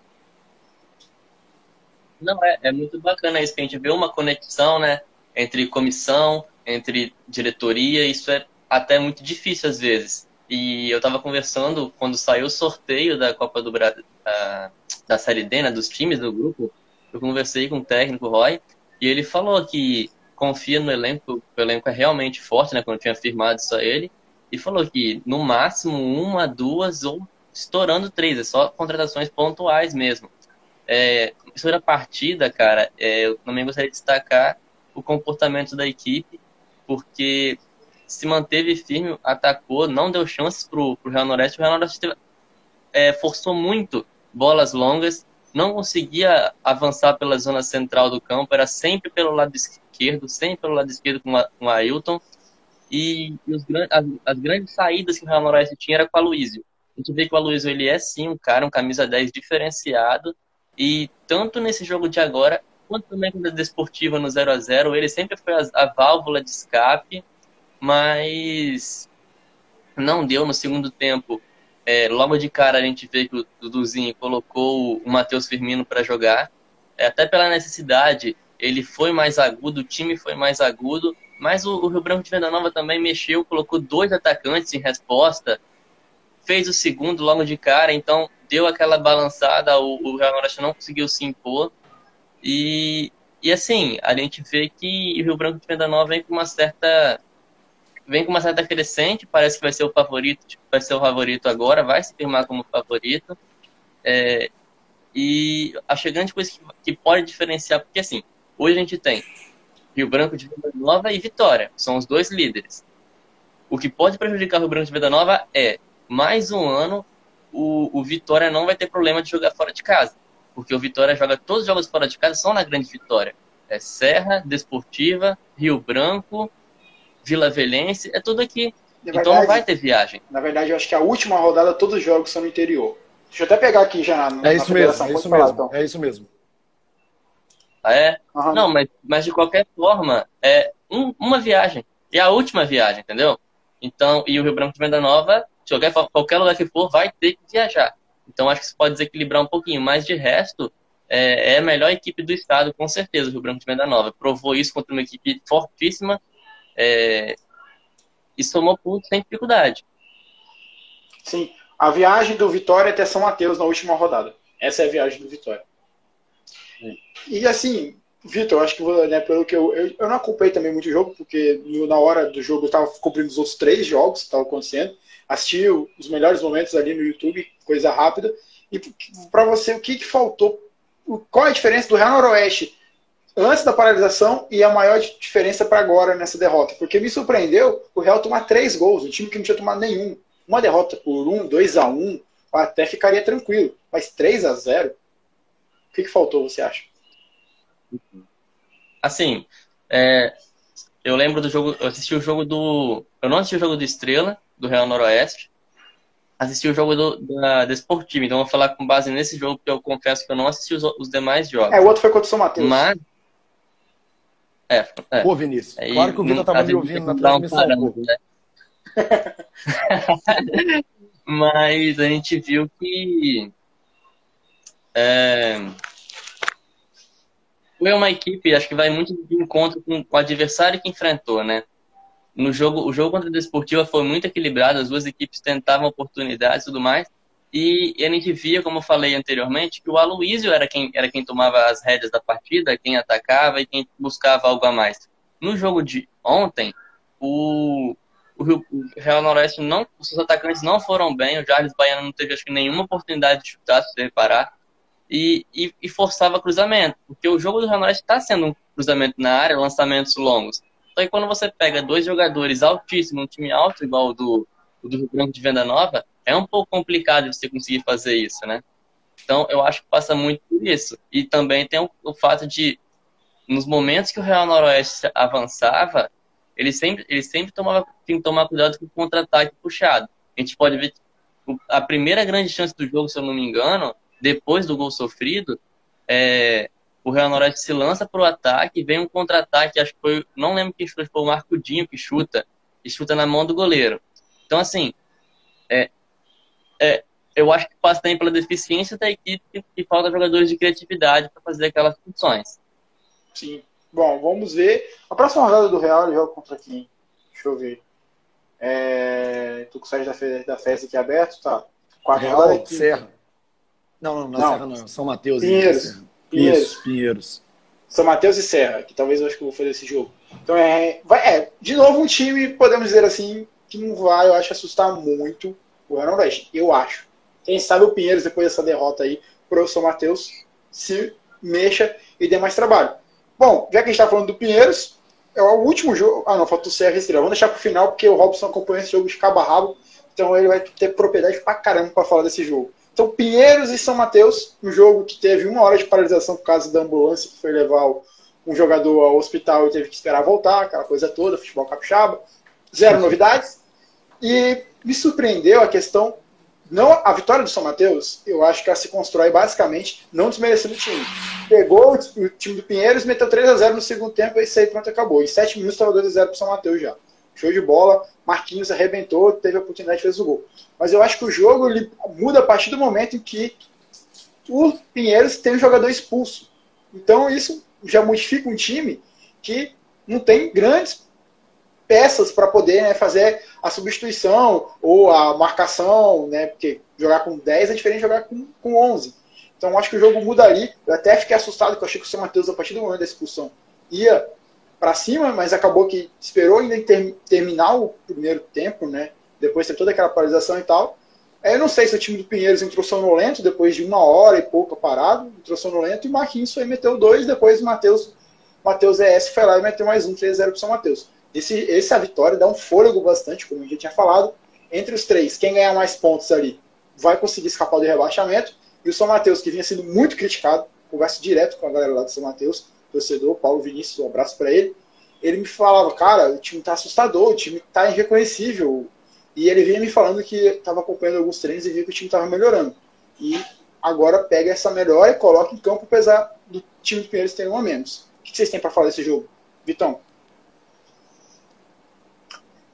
Não, é, é muito bacana isso, que a gente vê uma conexão, né, entre comissão, entre diretoria, isso é até muito difícil às vezes. E eu estava conversando, quando saiu o sorteio da Copa do Brasil, da, da Série D, né, dos times do grupo, eu conversei com o técnico Roy, e ele falou que confia no elenco, o elenco é realmente forte, né, quando tinha afirmado isso a ele, e falou que no máximo uma, duas ou estourando três, é só contratações pontuais mesmo. É, sobre a partida, cara, é, eu também gostaria de destacar o comportamento da equipe, porque se manteve firme, atacou, não deu chances pro, pro Real Noroeste. O Real Noroeste teve, é, forçou muito bolas longas, não conseguia avançar pela zona central do campo, era sempre pelo lado esquerdo, sempre pelo lado esquerdo com, a, com o Ailton, e, e os, as, as grandes saídas que o Real Noroeste tinha era com o Aloysio. A gente vê que o Aloysio, ele é sim um cara, um camisa dez diferenciado, e tanto nesse jogo de agora, quanto também na Desportiva no zero a zero, ele sempre foi a, a válvula de escape, mas não deu no segundo tempo. É, logo de cara a gente vê que o Duduzinho colocou o Matheus Firmino para jogar, é, até pela necessidade, ele foi mais agudo, o time foi mais agudo, mas o, o Rio Branco de Venda Nova também mexeu, colocou dois atacantes em resposta, fez o segundo logo de cara, então deu aquela balançada, o, o Real Noroeste não conseguiu se impor, e, e assim, a gente vê que o Rio Branco de Venda Nova vem com uma certa... Vem com uma certa crescente, parece que vai ser o favorito, tipo, vai ser o favorito agora, vai se firmar como favorito. É, e a chegante coisa que, que pode diferenciar, porque assim, hoje a gente tem Rio Branco de Venda Nova e Vitória, são os dois líderes. O que pode prejudicar o Rio Branco de Venda Nova é, mais um ano, o, o Vitória não vai ter problema de jogar fora de casa, porque o Vitória joga todos os jogos fora de casa, são na Grande Vitória. É Serra, Desportiva, Rio Branco... Vila Velhense, é tudo aqui. Verdade, então não vai ter viagem. Na verdade, eu acho que a última rodada, todos os jogos são no interior. Deixa eu até pegar aqui já na, é isso na mesmo, é isso falar, mesmo, então. É isso mesmo. Ah, é? Uhum. Não, mas, mas de qualquer forma, é um, uma viagem. E a última viagem, entendeu? Então, e o Rio Branco de Venda Nova, se qualquer, qualquer lugar que for, vai ter que viajar. Então acho que isso pode desequilibrar um pouquinho. Mas de resto, é, é a melhor equipe do estado, com certeza, o Rio Branco de Venda Nova. Provou isso contra uma equipe fortíssima. É, e somou pontos sem dificuldade. Sim, a viagem do Vitória até São Mateus na última rodada. Essa é a viagem do Vitória. Sim. E assim, Vitor, acho que né, pelo que eu, eu eu não acompanhei também muito o jogo, porque na hora do jogo eu estava cobrindo os outros três jogos que estavam acontecendo, assisti os melhores momentos ali no YouTube, coisa rápida. E para você, o que, que faltou? Qual é a diferença do Real Noroeste antes da paralisação e a maior diferença para agora nessa derrota? Porque me surpreendeu o Real tomar três gols, um time que não tinha tomado nenhum. Uma derrota por um, dois a um, até ficaria tranquilo. Mas três a zero? O que, que faltou, você acha? Assim, é, eu lembro do jogo, eu assisti o jogo do... Eu não assisti o jogo do Estrela, do Real Noroeste. Assisti o jogo do, da Desportiva, então eu vou falar com base nesse jogo, porque eu confesso que eu não assisti os, os demais jogos. É, o outro foi contra o São Mateus. Mas... É, é. Pô, Vinícius, é, claro que o Vitor estava me ouvindo na transmissão. Um parado, né? Mas a gente viu que é, foi uma equipe, acho que vai muito de encontro com o adversário que enfrentou, né? No jogo, o jogo contra a Desportiva foi muito equilibrado, as duas equipes tentavam oportunidades e tudo mais, e, e a gente via, como eu falei anteriormente, que o Aloysio era quem, era quem tomava as rédeas da partida, quem atacava e quem buscava algo a mais. No jogo de ontem, o, o, Rio, o Real Noroeste, não, os seus atacantes não foram bem, o Jardim Baiano não teve, acho que, nenhuma oportunidade de chutar, se você reparar, e, e, e forçava cruzamento, porque o jogo do Real Noroeste está sendo um cruzamento na área, lançamentos longos. Só que quando você pega dois jogadores altíssimos, um time alto igual o do, do Rio Branco de Venda Nova, é um pouco complicado você conseguir fazer isso, né? Então, eu acho que passa muito por isso. E também tem o, o fato de, nos momentos que o Real Noroeste avançava, ele sempre, ele sempre tomava, tinha que tomar cuidado com o contra-ataque puxado. A gente pode ver a primeira grande chance do jogo, se eu não me engano, depois do gol sofrido, é... O Real Noroeste se lança para o ataque, vem um contra-ataque, acho que foi, não lembro quem chutou, foi o Marcudinho que chuta, e chuta na mão do goleiro. Então, assim, é, é, eu acho que passa também pela deficiência da equipe, que falta jogadores de criatividade para fazer aquelas funções. Sim. Bom, vamos ver. A próxima rodada do Real, ele joga contra quem? Deixa eu ver. É... Tô com o site da festa aqui aberto, tá? Quatro Real rodadas aqui. Serra. Não, não, não, não. Serra não. São Mateus Pinheiros. e Pinheiros. Isso, Pinheiros. São Mateus e Serra, que talvez eu acho que eu vou fazer esse jogo. Então é, vai, é, de novo um time, podemos dizer assim, que não vai, eu acho, assustar muito o Real Noroeste. Eu acho. Quem sabe o Pinheiros, depois dessa derrota aí, pro São Mateus, se mexa e dê mais trabalho. Bom, já que a gente tá falando do Pinheiros, é o último jogo... Ah, não, falta o Serra e Estrela. Vamos deixar pro final, porque o Robson acompanha esse jogo de cabo a rabo, então ele vai ter propriedade pra caramba pra falar desse jogo. Então, Pinheiros e São Mateus, um jogo que teve uma hora de paralisação por causa da ambulância, que foi levar um jogador ao hospital e teve que esperar voltar, aquela coisa toda, futebol capixaba, zero novidades. E me surpreendeu a questão... Não, a vitória do São Mateus, eu acho que ela se constrói basicamente não desmerecendo o time. Pegou o time do Pinheiros, meteu três a zero no segundo tempo, e isso aí pronto, acabou. Em sete minutos estava dois a zero pro São Mateus já. Show de bola, Marquinhos arrebentou, teve a oportunidade e fez o gol. Mas eu acho que o jogo ele muda a partir do momento em que o Pinheiros tem um jogador expulso. Então isso já modifica um time que não tem grandes peças para poder, né, fazer a substituição ou a marcação, né, porque jogar com dez é diferente de jogar com, com onze. Então acho que o jogo muda ali. Eu até fiquei assustado, que eu achei que o São Mateus, a partir do momento da expulsão, ia para cima, mas acabou que esperou ainda ter, terminar o primeiro tempo, né, depois teve toda aquela paralisação e tal. Eu não sei se o time do Pinheiros entrou sonolento, depois de uma hora e pouco parado, entrou sonolento, e o Marquinhos foi meteu dois, depois o Mateus, Mateus E S foi lá e meteu mais um, três a zero pro São Mateus. Esse, essa vitória dá um fôlego bastante, como eu já tinha falado. Entre os três, quem ganhar mais pontos ali vai conseguir escapar do rebaixamento. E o São Mateus, que vinha sendo muito criticado, converso direto com a galera lá do São Mateus, torcedor, Paulo Vinícius, um abraço para ele. Ele me falava, cara, o time tá assustador, o time tá irreconhecível. E ele vinha me falando que estava acompanhando alguns treinos e via que o time estava melhorando. E agora pega essa melhora e coloca em campo, apesar do time do Pinheiros ter um a menos. O que vocês têm para falar desse jogo, Vitão?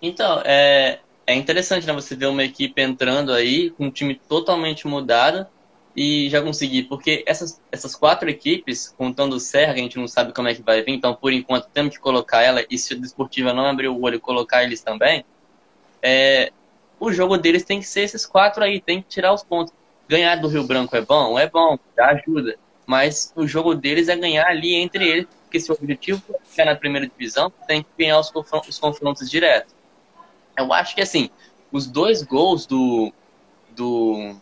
Então, é, é interessante, né, você ver uma equipe entrando aí, com um time totalmente mudado, e já conseguir, porque essas, essas quatro equipes, contando o Serra, que a gente não sabe como é que vai vir, então, por enquanto, temos que colocar ela, e se a Desportiva não abrir o olho, colocar eles também, é, o jogo deles tem que ser esses quatro aí, tem que tirar os pontos. Ganhar do Rio Branco é bom? É bom, dá ajuda, mas o jogo deles é ganhar ali entre eles, porque se o objetivo é ficar na primeira divisão, tem que ganhar os confrontos, os confrontos diretos. Eu acho que, assim, os dois gols do, do,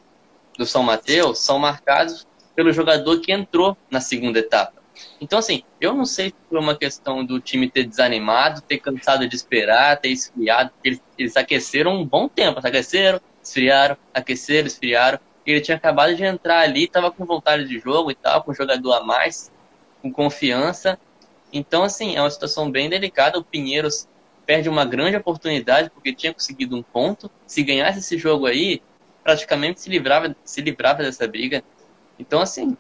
do São Mateus são marcados pelo jogador que entrou na segunda etapa. Então, assim, eu não sei se foi uma questão do time ter desanimado, ter cansado de esperar, ter esfriado. Eles, eles aqueceram um bom tempo. Aqueceram, esfriaram, aqueceram, esfriaram. Ele tinha acabado de entrar ali, estava com vontade de jogo e tal, com jogador a mais, com confiança. Então, assim, é uma situação bem delicada. O Pinheiros perde uma grande oportunidade, porque tinha conseguido um ponto. Se ganhasse esse jogo aí, praticamente se livrava, se livrava dessa briga. Então, assim,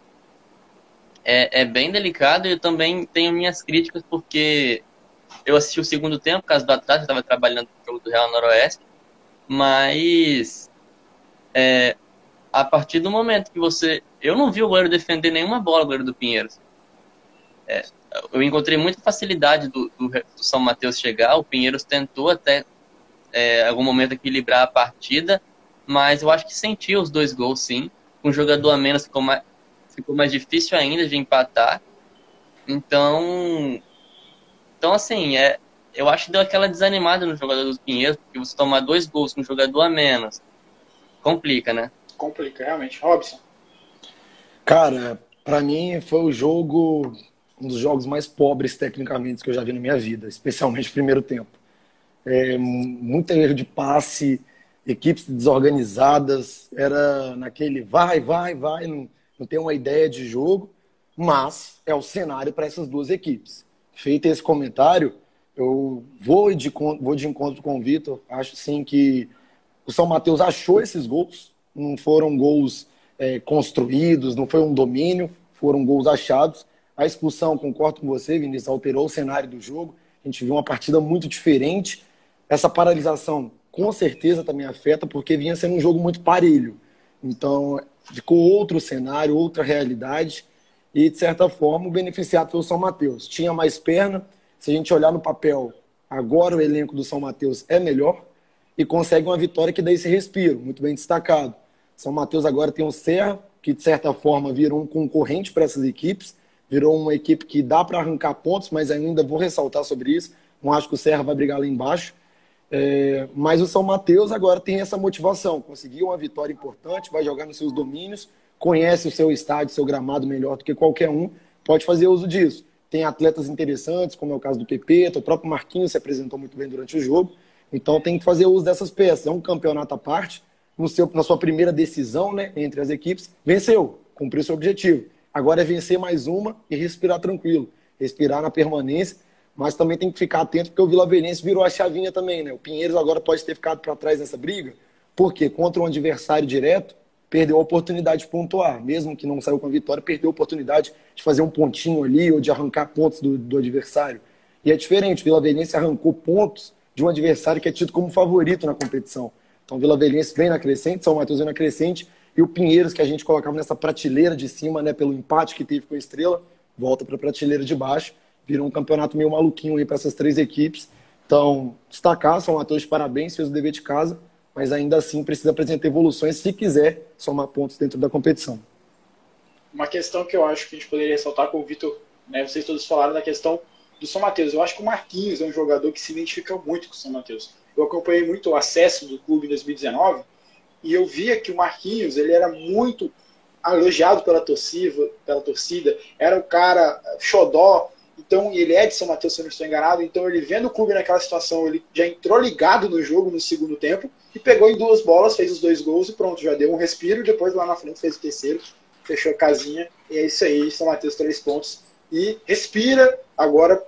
é, é bem delicado. Eu também tenho minhas críticas, porque eu assisti o segundo tempo, por causa do atraso, eu estava trabalhando no jogo do Real Noroeste, mas é, a partir do momento que você... Eu não vi o goleiro defender nenhuma bola, o goleiro do Pinheiros. É... Eu encontrei muita facilidade do, do, do São Mateus chegar. O Pinheiros tentou até é, algum momento equilibrar a partida, mas eu acho que sentiu os dois gols, sim. Com um jogador a menos ficou mais, ficou mais difícil ainda de empatar. Então, então assim, é, eu acho que deu aquela desanimada no jogador do Pinheiros, porque você tomar dois gols com um jogador a menos, complica, né? Complica, realmente. Robson? Cara, pra mim foi o jogo... um dos jogos mais pobres tecnicamente que eu já vi na minha vida, especialmente no primeiro tempo. É, muito erro de passe, equipes desorganizadas, era naquele vai, vai, vai, não, não tem uma ideia de jogo, mas é o cenário para essas duas equipes. Feito esse comentário, eu vou de, vou de encontro com o Vitor, acho sim que o São Mateus achou esses gols, não foram gols é, construídos, não foi um domínio, foram gols achados. A expulsão, concordo com você, Vinícius, alterou o cenário do jogo. A gente viu uma partida muito diferente. Essa paralisação, com certeza, também afeta, porque vinha sendo um jogo muito parelho. Então, ficou outro cenário, outra realidade. e, de certa forma, o beneficiado foi o São Mateus. Tinha mais perna. Se a gente olhar no papel, agora o elenco do São Mateus é melhor e consegue uma vitória que dá esse respiro, muito bem destacado. São Mateus agora tem o Serra, que, de certa forma, virou um concorrente para essas equipes, virou uma equipe que dá para arrancar pontos, mas ainda vou ressaltar sobre isso. Não acho que o Serra vai brigar lá embaixo. É, mas o São Mateus agora tem essa motivação, conseguiu uma vitória importante, vai jogar nos seus domínios, conhece o seu estádio, seu gramado melhor do que qualquer um, pode fazer uso disso. Tem atletas interessantes, como é o caso do Pepe, o próprio Marquinhos se apresentou muito bem durante o jogo, então tem que fazer uso dessas peças. É um campeonato à parte, no seu, na sua primeira decisão, né, entre as equipes, venceu, cumpriu seu objetivo. Agora é vencer mais uma e respirar tranquilo, respirar na permanência. Mas também tem que ficar atento, porque o Vila Velhense virou a chavinha também, né? O Pinheiros agora pode ter ficado para trás nessa briga, porque contra um adversário direto, perdeu a oportunidade de pontuar. Mesmo que não saiu com a vitória, perdeu a oportunidade de fazer um pontinho ali ou de arrancar pontos do, do adversário. E é diferente, o Vila Velhense arrancou pontos de um adversário que é tido como favorito na competição. Então o Vila Velhense vem na crescente, São Mateus vem na crescente, e o Pinheiros, que a gente colocava nessa prateleira de cima, né, pelo empate que teve com a Estrela, volta para a prateleira de baixo. Virou um campeonato meio maluquinho aí para essas três equipes. Então, destacar, São Mateus, parabéns, fez o dever de casa, mas ainda assim precisa apresentar evoluções se quiser somar pontos dentro da competição. Uma questão que eu acho que a gente poderia ressaltar com o Vitor, né, vocês todos falaram da questão do São Mateus. Eu acho que o Marquinhos é um jogador que se identifica muito com o São Mateus. Eu acompanhei muito o acesso do clube em dois mil e dezenove e eu via que o Marquinhos, ele era muito elogiado pela torcida, pela torcida, era um cara xodó. Então, ele é de São Mateus, se eu não estou enganado. Então, ele vendo o clube naquela situação, ele já entrou ligado no jogo no segundo tempo e pegou em duas bolas, fez os dois gols e pronto, já deu um respiro. Depois, lá na frente, fez o terceiro, fechou a casinha. E é isso aí, São Mateus, três pontos. E respira agora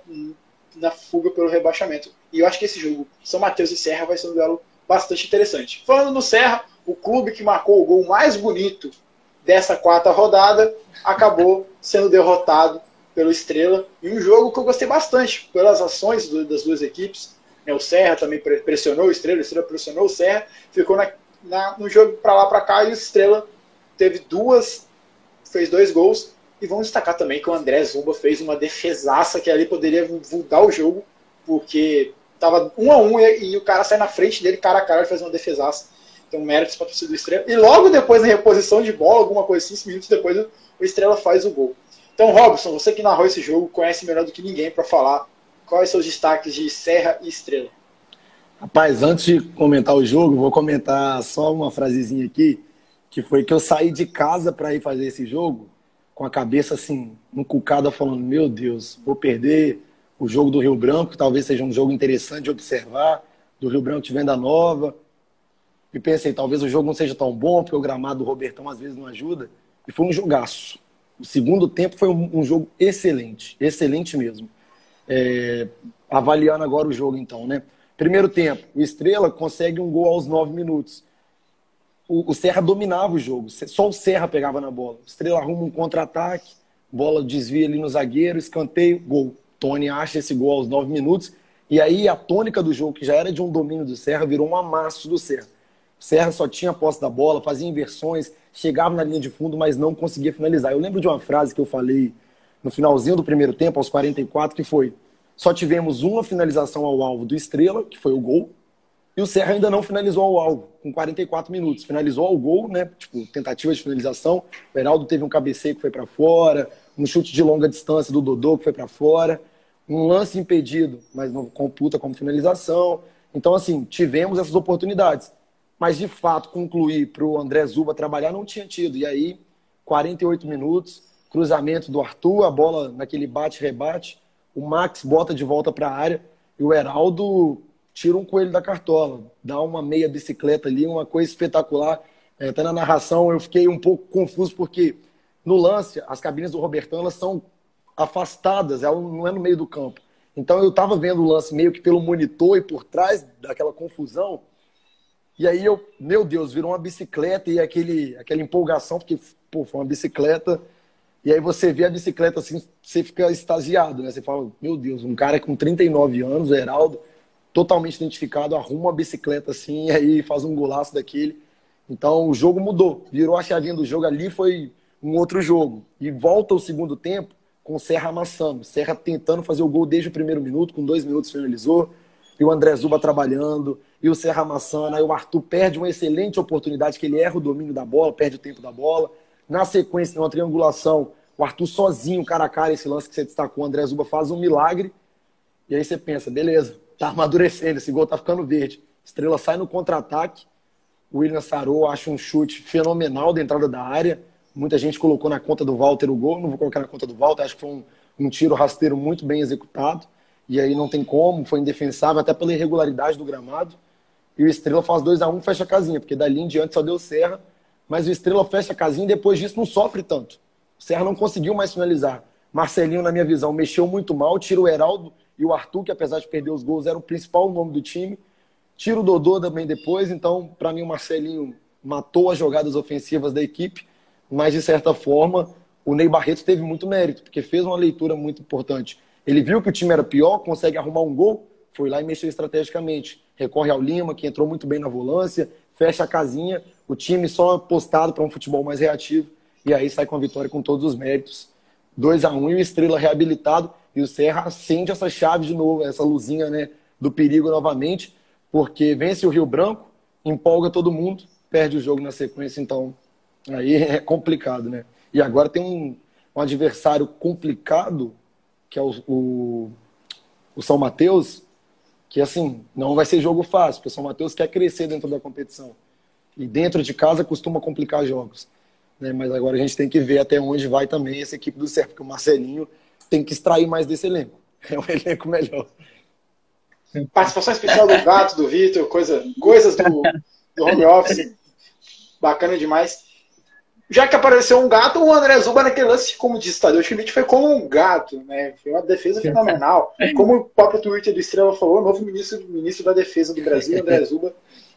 na fuga pelo rebaixamento. E eu acho que esse jogo, São Mateus e Serra, vai ser um duelo bastante interessante. Falando no Serra, o clube que marcou o gol mais bonito dessa quarta rodada acabou sendo derrotado pelo Estrela, e um jogo que eu gostei bastante, pelas ações do, das duas equipes, né, o Serra também pressionou o Estrela, o Estrela pressionou o Serra, ficou na, na, no jogo para lá para cá, e o Estrela teve duas, fez dois gols, e vamos destacar também que o André Zumba fez uma defesaça que ali poderia mudar o jogo, porque estava um a um, e, e o cara sai na frente dele, cara a cara, ele fez uma defesaça, então méritos para a torcida do Estrela, e logo depois na reposição de bola, alguma coisa, cinco minutos depois, o Estrela faz o gol. Então, Robson, você que narrou esse jogo, conhece melhor do que ninguém para falar. Quais são os destaques de Serra e Estrela? Rapaz, antes de comentar o jogo, vou comentar só uma frasezinha aqui, que foi que eu saí de casa para ir fazer esse jogo com a cabeça assim, encucada, falando, meu Deus, vou perder o jogo do Rio Branco, que talvez seja um jogo interessante de observar, do Rio Branco de Venda Nova. E pensei, talvez o jogo não seja tão bom, porque o gramado do Robertão às vezes não ajuda. E foi um jogaço. O segundo tempo foi um jogo excelente, excelente mesmo. É, avaliando agora o jogo então, né? Primeiro tempo, o Estrela consegue um gol aos nove minutos. O, o Serra dominava o jogo, só o Serra pegava na bola. O Estrela arruma um contra-ataque, bola desvia ali no zagueiro, escanteio, gol. Tony acha esse gol aos nove minutos. E aí a tônica do jogo, que já era de um domínio do Serra, virou um amasso do Serra. O Serra só tinha a posse da bola, fazia inversões, chegava na linha de fundo, mas não conseguia finalizar. Eu lembro de uma frase que eu falei no finalzinho do primeiro tempo, aos quarenta e quatro, que foi: só tivemos uma finalização ao alvo do Estrela, que foi o gol, e o Serra ainda não finalizou ao alvo, com quarenta e quatro minutos. Finalizou ao gol, né? Tipo, tentativa de finalização. O Heraldo teve um cabeceio que foi para fora, um chute de longa distância do Dodô que foi para fora, um lance impedido, mas não computa como finalização. Então, assim, tivemos essas oportunidades. Mas, de fato, concluir para o André Zumba trabalhar, não tinha tido. E aí, quarenta e oito minutos, cruzamento do Arthur, a bola naquele bate-rebate, o Max bota de volta para a área e o Heraldo tira um coelho da cartola, dá uma meia bicicleta ali, uma coisa espetacular. É, até na narração eu fiquei um pouco confuso, porque no lance, as cabines do Robertão elas são afastadas, ela não é no meio do campo. Então, eu estava vendo o lance meio que pelo monitor e por trás daquela confusão. E aí eu, meu Deus, virou uma bicicleta e aquele, aquela empolgação, porque, pô, foi uma bicicleta. E aí você vê a bicicleta assim, você fica extasiado, né? Você fala, meu Deus, um cara com trinta e nove anos, o Heraldo, totalmente identificado, arruma uma bicicleta assim e aí faz um golaço daquele. Então o jogo mudou, virou a chavinha do jogo ali, foi um outro jogo. E volta o segundo tempo com o Serra amassando. Serra tentando fazer o gol desde o primeiro minuto, com dois minutos finalizou. E o André Zumba trabalhando, e o Serra amassando. Aí o Arthur perde uma excelente oportunidade, que ele erra o domínio da bola, perde o tempo da bola. Na sequência, numa triangulação, o Arthur sozinho, cara a cara, esse lance que você destacou, o André Zumba faz um milagre. E aí você pensa, beleza, tá amadurecendo, esse gol tá ficando verde. Estrela sai no contra-ataque, o William Sarou acha um chute fenomenal da entrada da área. Muita gente colocou na conta do Walter o gol, não vou colocar na conta do Walter, acho que foi um, um tiro rasteiro muito bem executado. E aí não tem como, foi indefensável, até pela irregularidade do gramado. E o Estrela faz dois a um, fecha a casinha, porque dali em diante só deu Serra. Mas o Estrela fecha a casinha e depois disso não sofre tanto. O Serra não conseguiu mais finalizar. Marcelinho, na minha visão, mexeu muito mal, tira o Heraldo e o Arthur, que apesar de perder os gols, era o principal nome do time. Tira o Dodô também depois, então, para mim, o Marcelinho matou as jogadas ofensivas da equipe, mas, de certa forma, o Ney Barreto teve muito mérito, porque fez uma leitura muito importante. Ele viu que o time era pior, consegue arrumar um gol, foi lá e mexeu estrategicamente. Recorre ao Lima, que entrou muito bem na volância, fecha a casinha, o time só apostado para um futebol mais reativo, e aí sai com a vitória com todos os méritos. dois a um e o Estrela reabilitado, e o Serra acende essa chave de novo, essa luzinha, né, do perigo novamente, porque vence o Rio Branco, empolga todo mundo, perde o jogo na sequência, então aí é complicado, né? E agora tem um, um adversário complicado, que é o, o, o São Mateus, que assim, não vai ser jogo fácil, porque o São Mateus quer crescer dentro da competição. E dentro de casa costuma complicar jogos, né? Mas agora a gente tem que ver até onde vai também essa equipe do Serra, porque o Marcelinho tem que extrair mais desse elenco. É um elenco melhor. Participação especial do Gato, do Vitor, coisa, coisas do, do home office. Bacana demais. Já que apareceu um gato, o André Zumba naquele lance, como disse Tadeu Schmidt, foi como um gato, né? Foi uma defesa fenomenal. Como o próprio Twitter do Estrela falou, o novo ministro, ministro da Defesa do Brasil, André Zumba,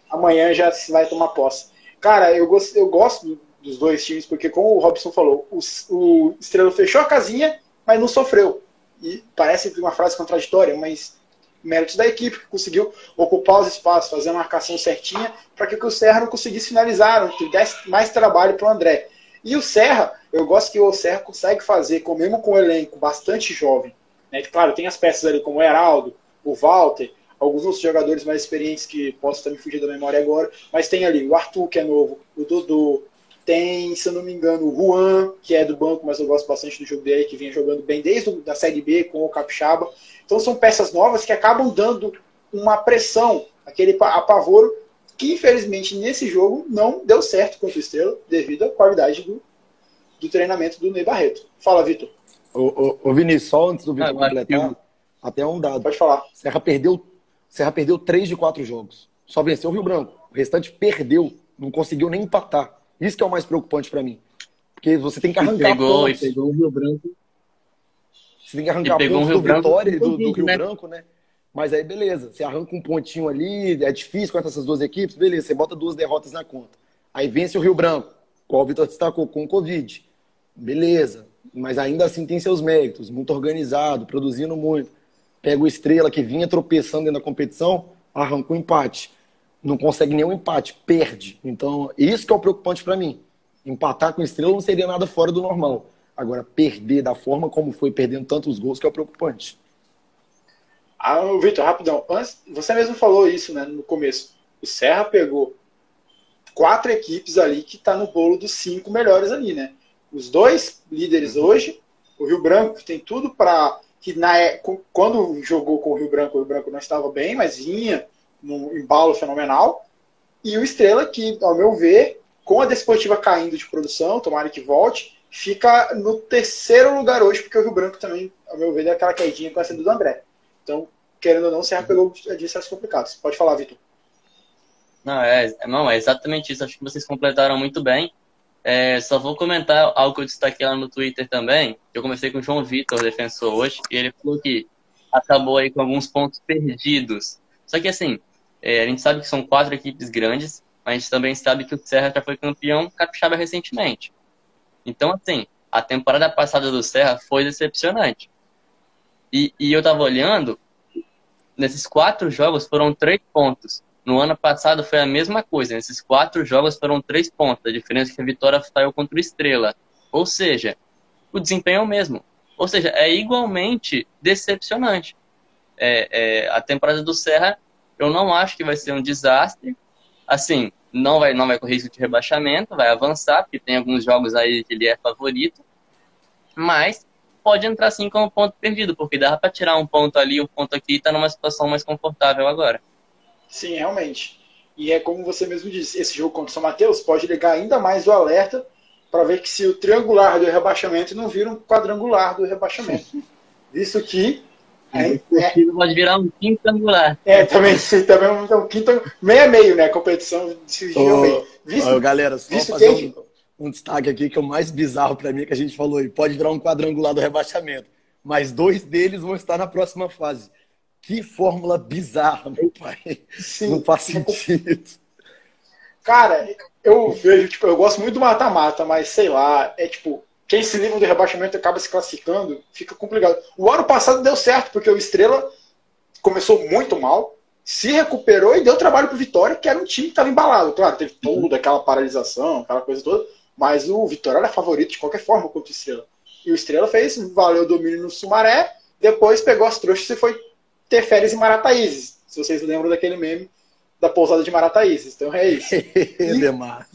amanhã já vai tomar posse. Cara, eu gosto, eu gosto dos dois times, porque como o Robson falou, o, o Estrela fechou a casinha, mas não sofreu. E parece uma frase contraditória, mas... mérito da equipe, que conseguiu ocupar os espaços, fazer a marcação certinha, para que o Serra não conseguisse finalizar, não tivesse mais trabalho para o André. E o Serra, eu gosto que o Serra consegue fazer, com, mesmo com o elenco bastante jovem, né? Claro, tem as peças ali como o Heraldo, o Walter, alguns outros jogadores mais experientes que posso também fugir da memória agora, mas tem ali o Arthur, que é novo, o Dodô, tem, se eu não me engano, o Juan, que é do banco, mas eu gosto bastante do jogo dele, que vinha jogando bem desde a Série B com o Capixaba. Então são peças novas que acabam dando uma pressão, aquele apavoro, que infelizmente nesse jogo não deu certo contra o Estrela, devido à qualidade do, do treinamento do Ney Barreto. Fala, Vitor. Ô, ô, ô Vinícius, só antes do Vitor completar, eu... até um dado. Pode falar. Serra perdeu, Serra perdeu três de quatro jogos. Só venceu o Rio Branco. O restante perdeu, não conseguiu nem empatar. Isso que é o mais preocupante para mim. Porque você tem que arrancar pegou, pontos. Pegou o Rio Branco. Você tem que arrancar pontos do Vitória e do, do Rio né? Branco, né? Mas aí, beleza. Você arranca um pontinho ali, é difícil contra essas duas equipes, beleza. Você bota duas derrotas na conta. Aí vence o Rio Branco, qual o Vitor destacou, com o Covid. Beleza. Mas ainda assim tem seus méritos. Muito organizado, produzindo muito. Pega o Estrela, que vinha tropeçando dentro da competição, arranca o empate. Não consegue nenhum empate, perde. Então, isso que é o preocupante para mim. Empatar com o Estrela não seria nada fora do normal. Agora, perder da forma como foi, perdendo tantos gols, que é o preocupante. Ah, Vitor, rapidão. Antes, você mesmo falou isso, né, no começo. O Serra pegou quatro equipes ali que tá no bolo dos cinco melhores ali, né? Os dois líderes hoje, o Rio Branco, que tem tudo para... que na... quando jogou com o Rio Branco, o Rio Branco não estava bem, mas vinha... num embalo fenomenal, e o Estrela, que, ao meu ver, com a Desportiva caindo de produção, tomara que volte, fica no terceiro lugar hoje, porque o Rio Branco também, ao meu ver, deu aquela caidinha com a saída do André. Então, querendo ou não, o Serra pegou adversários complicados. Pode falar, Vitor. Não é, não, é exatamente isso. Acho que vocês completaram muito bem. É, só vou comentar algo que eu destaquei lá no Twitter também. Eu comecei com o João Vitor, defensor, hoje, e ele falou que acabou aí com alguns pontos perdidos. Só que, assim... É, a gente sabe que são quatro equipes grandes, mas a gente também sabe que o Serra já foi campeão capixaba recentemente. Então, assim, a temporada passada do Serra foi decepcionante. E, e eu tava olhando, nesses quatro jogos foram três pontos. No ano passado foi a mesma coisa, nesses quatro jogos foram três pontos. A diferença é que a vitória saiu contra o Estrela. Ou seja, o desempenho é o mesmo. Ou seja, é igualmente decepcionante. É, é, a temporada do Serra, eu não acho que vai ser um desastre. Assim, não vai, não vai correr risco de rebaixamento, vai avançar, porque tem alguns jogos aí que ele é favorito. Mas pode entrar sim como ponto perdido, porque dá para tirar um ponto ali, um ponto aqui, e tá numa situação mais confortável agora. Sim, realmente. E é como você mesmo disse, esse jogo contra o São Mateus pode ligar ainda mais o alerta para ver que se o triangular do rebaixamento não vira um quadrangular do rebaixamento. Isso que... É, é, pode virar um quintangular. É, também, também um quinto, meio a meio, né? A competição se viu meio. Visto, ó, galera, só visto fazer que... um, um destaque aqui que é o mais bizarro para mim, que a gente falou aí. Pode virar um quadrangular do rebaixamento, mas dois deles vão estar na próxima fase. Que fórmula bizarra, meu pai. Sim. Não faz sentido. Cara, eu vejo, tipo, eu gosto muito do mata-mata, mas sei lá, é tipo, quem se livra do rebaixamento acaba se classificando, fica complicado. O ano passado deu certo, porque o Estrela começou muito mal, se recuperou e deu trabalho pro Vitória, que era um time que estava embalado. Claro, teve toda aquela paralisação, aquela coisa toda, mas o Vitória era favorito de qualquer forma contra o Estrela. E o Estrela fez, valeu o domínio no Sumaré, depois pegou as trouxas e foi ter férias em Marataízes, se vocês lembram daquele meme da pousada de Marataízes. Então é isso. Demar.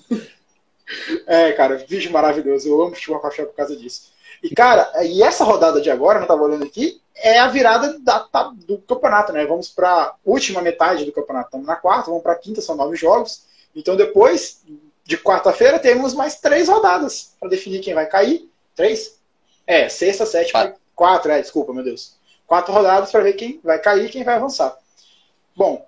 É, cara, vídeo maravilhoso. Eu amo futebol capixaba por causa disso. E, cara, e essa rodada de agora, eu tava olhando aqui, é a virada da, tá, do campeonato, né? Vamos pra última metade do campeonato. Estamos na quarta, vamos pra quinta, são nove jogos. Então, depois de quarta-feira, temos mais três rodadas pra definir quem vai cair. Três? É, sexta, sétima, quatro. É, desculpa, meu Deus. Quatro rodadas para ver quem vai cair e quem vai avançar. Bom,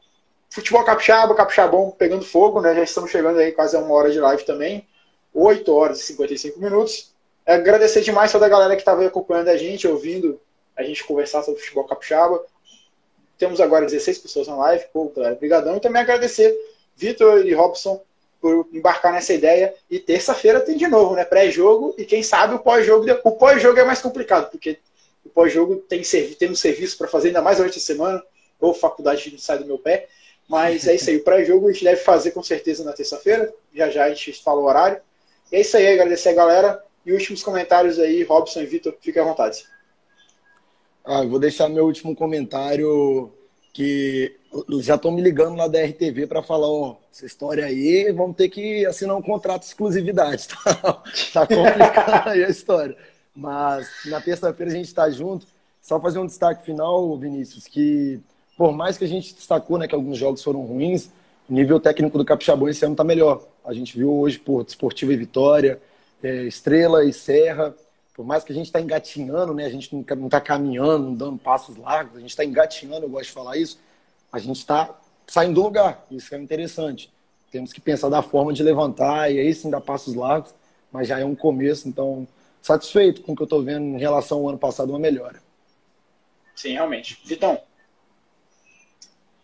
futebol capixaba, capixabão pegando fogo, né? Já estamos chegando aí quase a uma hora de live também. oito horas e cinquenta e cinco minutos. Agradecer demais toda a galera que estava acompanhando a gente, ouvindo a gente conversar sobre futebol capixaba. Temos agora dezesseis pessoas na live. Pô, galera, brigadão. E também agradecer Vitor e Robson por embarcar nessa ideia. E terça-feira tem de novo, né? Pré-jogo e quem sabe o pós-jogo. O pós-jogo é mais complicado, porque... o pós-jogo tem, tem um serviço para fazer ainda mais durante a semana, ou faculdade não sai do meu pé, mas é isso aí. O pré-jogo a gente deve fazer com certeza na terça-feira, já já a gente fala o horário. E é isso aí, agradecer a galera e últimos comentários aí, Robson e Vitor, fiquem à vontade. Ah, eu vou deixar meu último comentário, que já estão me ligando lá da R T V para falar, ó, essa história aí, vamos ter que assinar um contrato de exclusividade, tá, tá complicada aí a história. Mas na terça-feira a gente está junto. Só fazer um destaque final, Vinícius, que por mais que a gente destacou, né, que alguns jogos foram ruins, o nível técnico do Capixabão esse ano está melhor. A gente viu hoje por Desportiva e Vitória, é, Estrela e Serra. Por mais que a gente está engatinhando, né, a gente não está caminhando, não dando passos largos, a gente está engatinhando, eu gosto de falar isso, a gente está saindo do lugar, isso é interessante. Temos que pensar da forma de levantar e aí sim dar passos largos, mas já é um começo, então... satisfeito com o que eu estou vendo em relação ao ano passado, uma melhora. Sim, realmente. Vitão?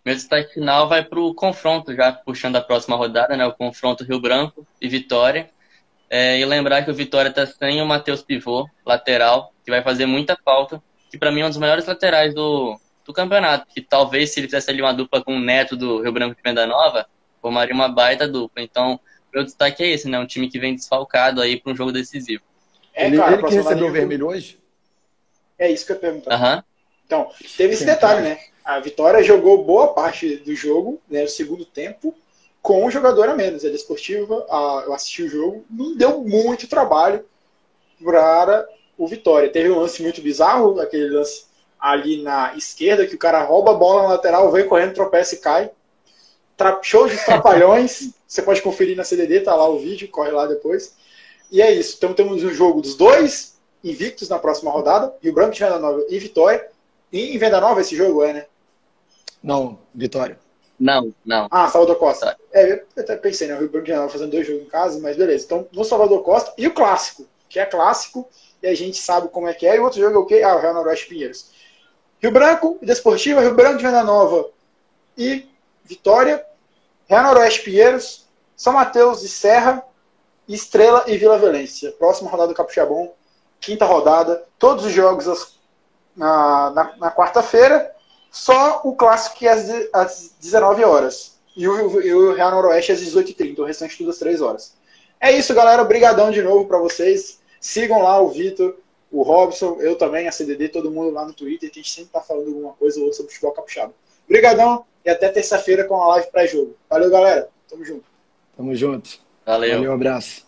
Meu destaque final vai para o confronto, já puxando a próxima rodada, né? O confronto Rio Branco e Vitória. É, e lembrar que o Vitória está sem o Matheus Pivô, lateral, que vai fazer muita falta, que para mim é um dos maiores laterais do, do campeonato, que talvez se ele fizesse ali uma dupla com o Neto do Rio Branco de Venda Nova, formaria uma baita dupla. Então, meu destaque é esse, né? Um time que vem desfalcado aí para um jogo decisivo. É, ele, cara, ele que recebeu o vermelho hoje? É isso que eu pergunto. Uhum. Então, teve esse detalhe, né? A Vitória jogou boa parte do jogo, né, o segundo tempo, com um jogador a menos. A Desportiva, a, eu assisti o jogo, não deu muito trabalho para o Vitória. Teve um lance muito bizarro, aquele lance ali na esquerda, que o cara rouba a bola na lateral, vem correndo, tropeça e cai. Tra- show de trapalhões. Você pode conferir na C D D, tá lá o vídeo, corre lá depois. E é isso, então temos um jogo dos dois invictos na próxima rodada, Rio Branco de Venda Nova e Vitória. E em Venda Nova esse jogo é, né? Não, Vitória. Não, não. Ah, Salvador Costa. É, eu até pensei, né? O Rio Branco de Venda Nova fazendo dois jogos em casa, mas beleza. Então, no Salvador Costa e o clássico, que é clássico, e a gente sabe como é que é. E o outro jogo é o quê? Ah, o Real Noroeste Pinheiros. Rio Branco e Desportiva, Rio Branco de Venda Nova e Vitória, Real Noroeste Pinheiros, São Mateus e Serra, Estrela e Vila Velhense. Próxima rodada do Capixabão, quinta rodada. Todos os jogos as, na, na, na quarta-feira. Só o clássico que é às, às dezenove horas. E o, e o Real Noroeste às dezoito e trinta. O restante tudo às três horas. É isso, galera. Obrigadão de novo pra vocês. Sigam lá o Vitor, o Robson, eu também, a C D D, todo mundo lá no Twitter, que a gente sempre tá falando alguma coisa ou outra sobre o futebol capixaba. Obrigadão e até terça-feira com a live pré-jogo. Valeu, galera. Tamo junto. Tamo junto. Valeu. Valeu, um abraço.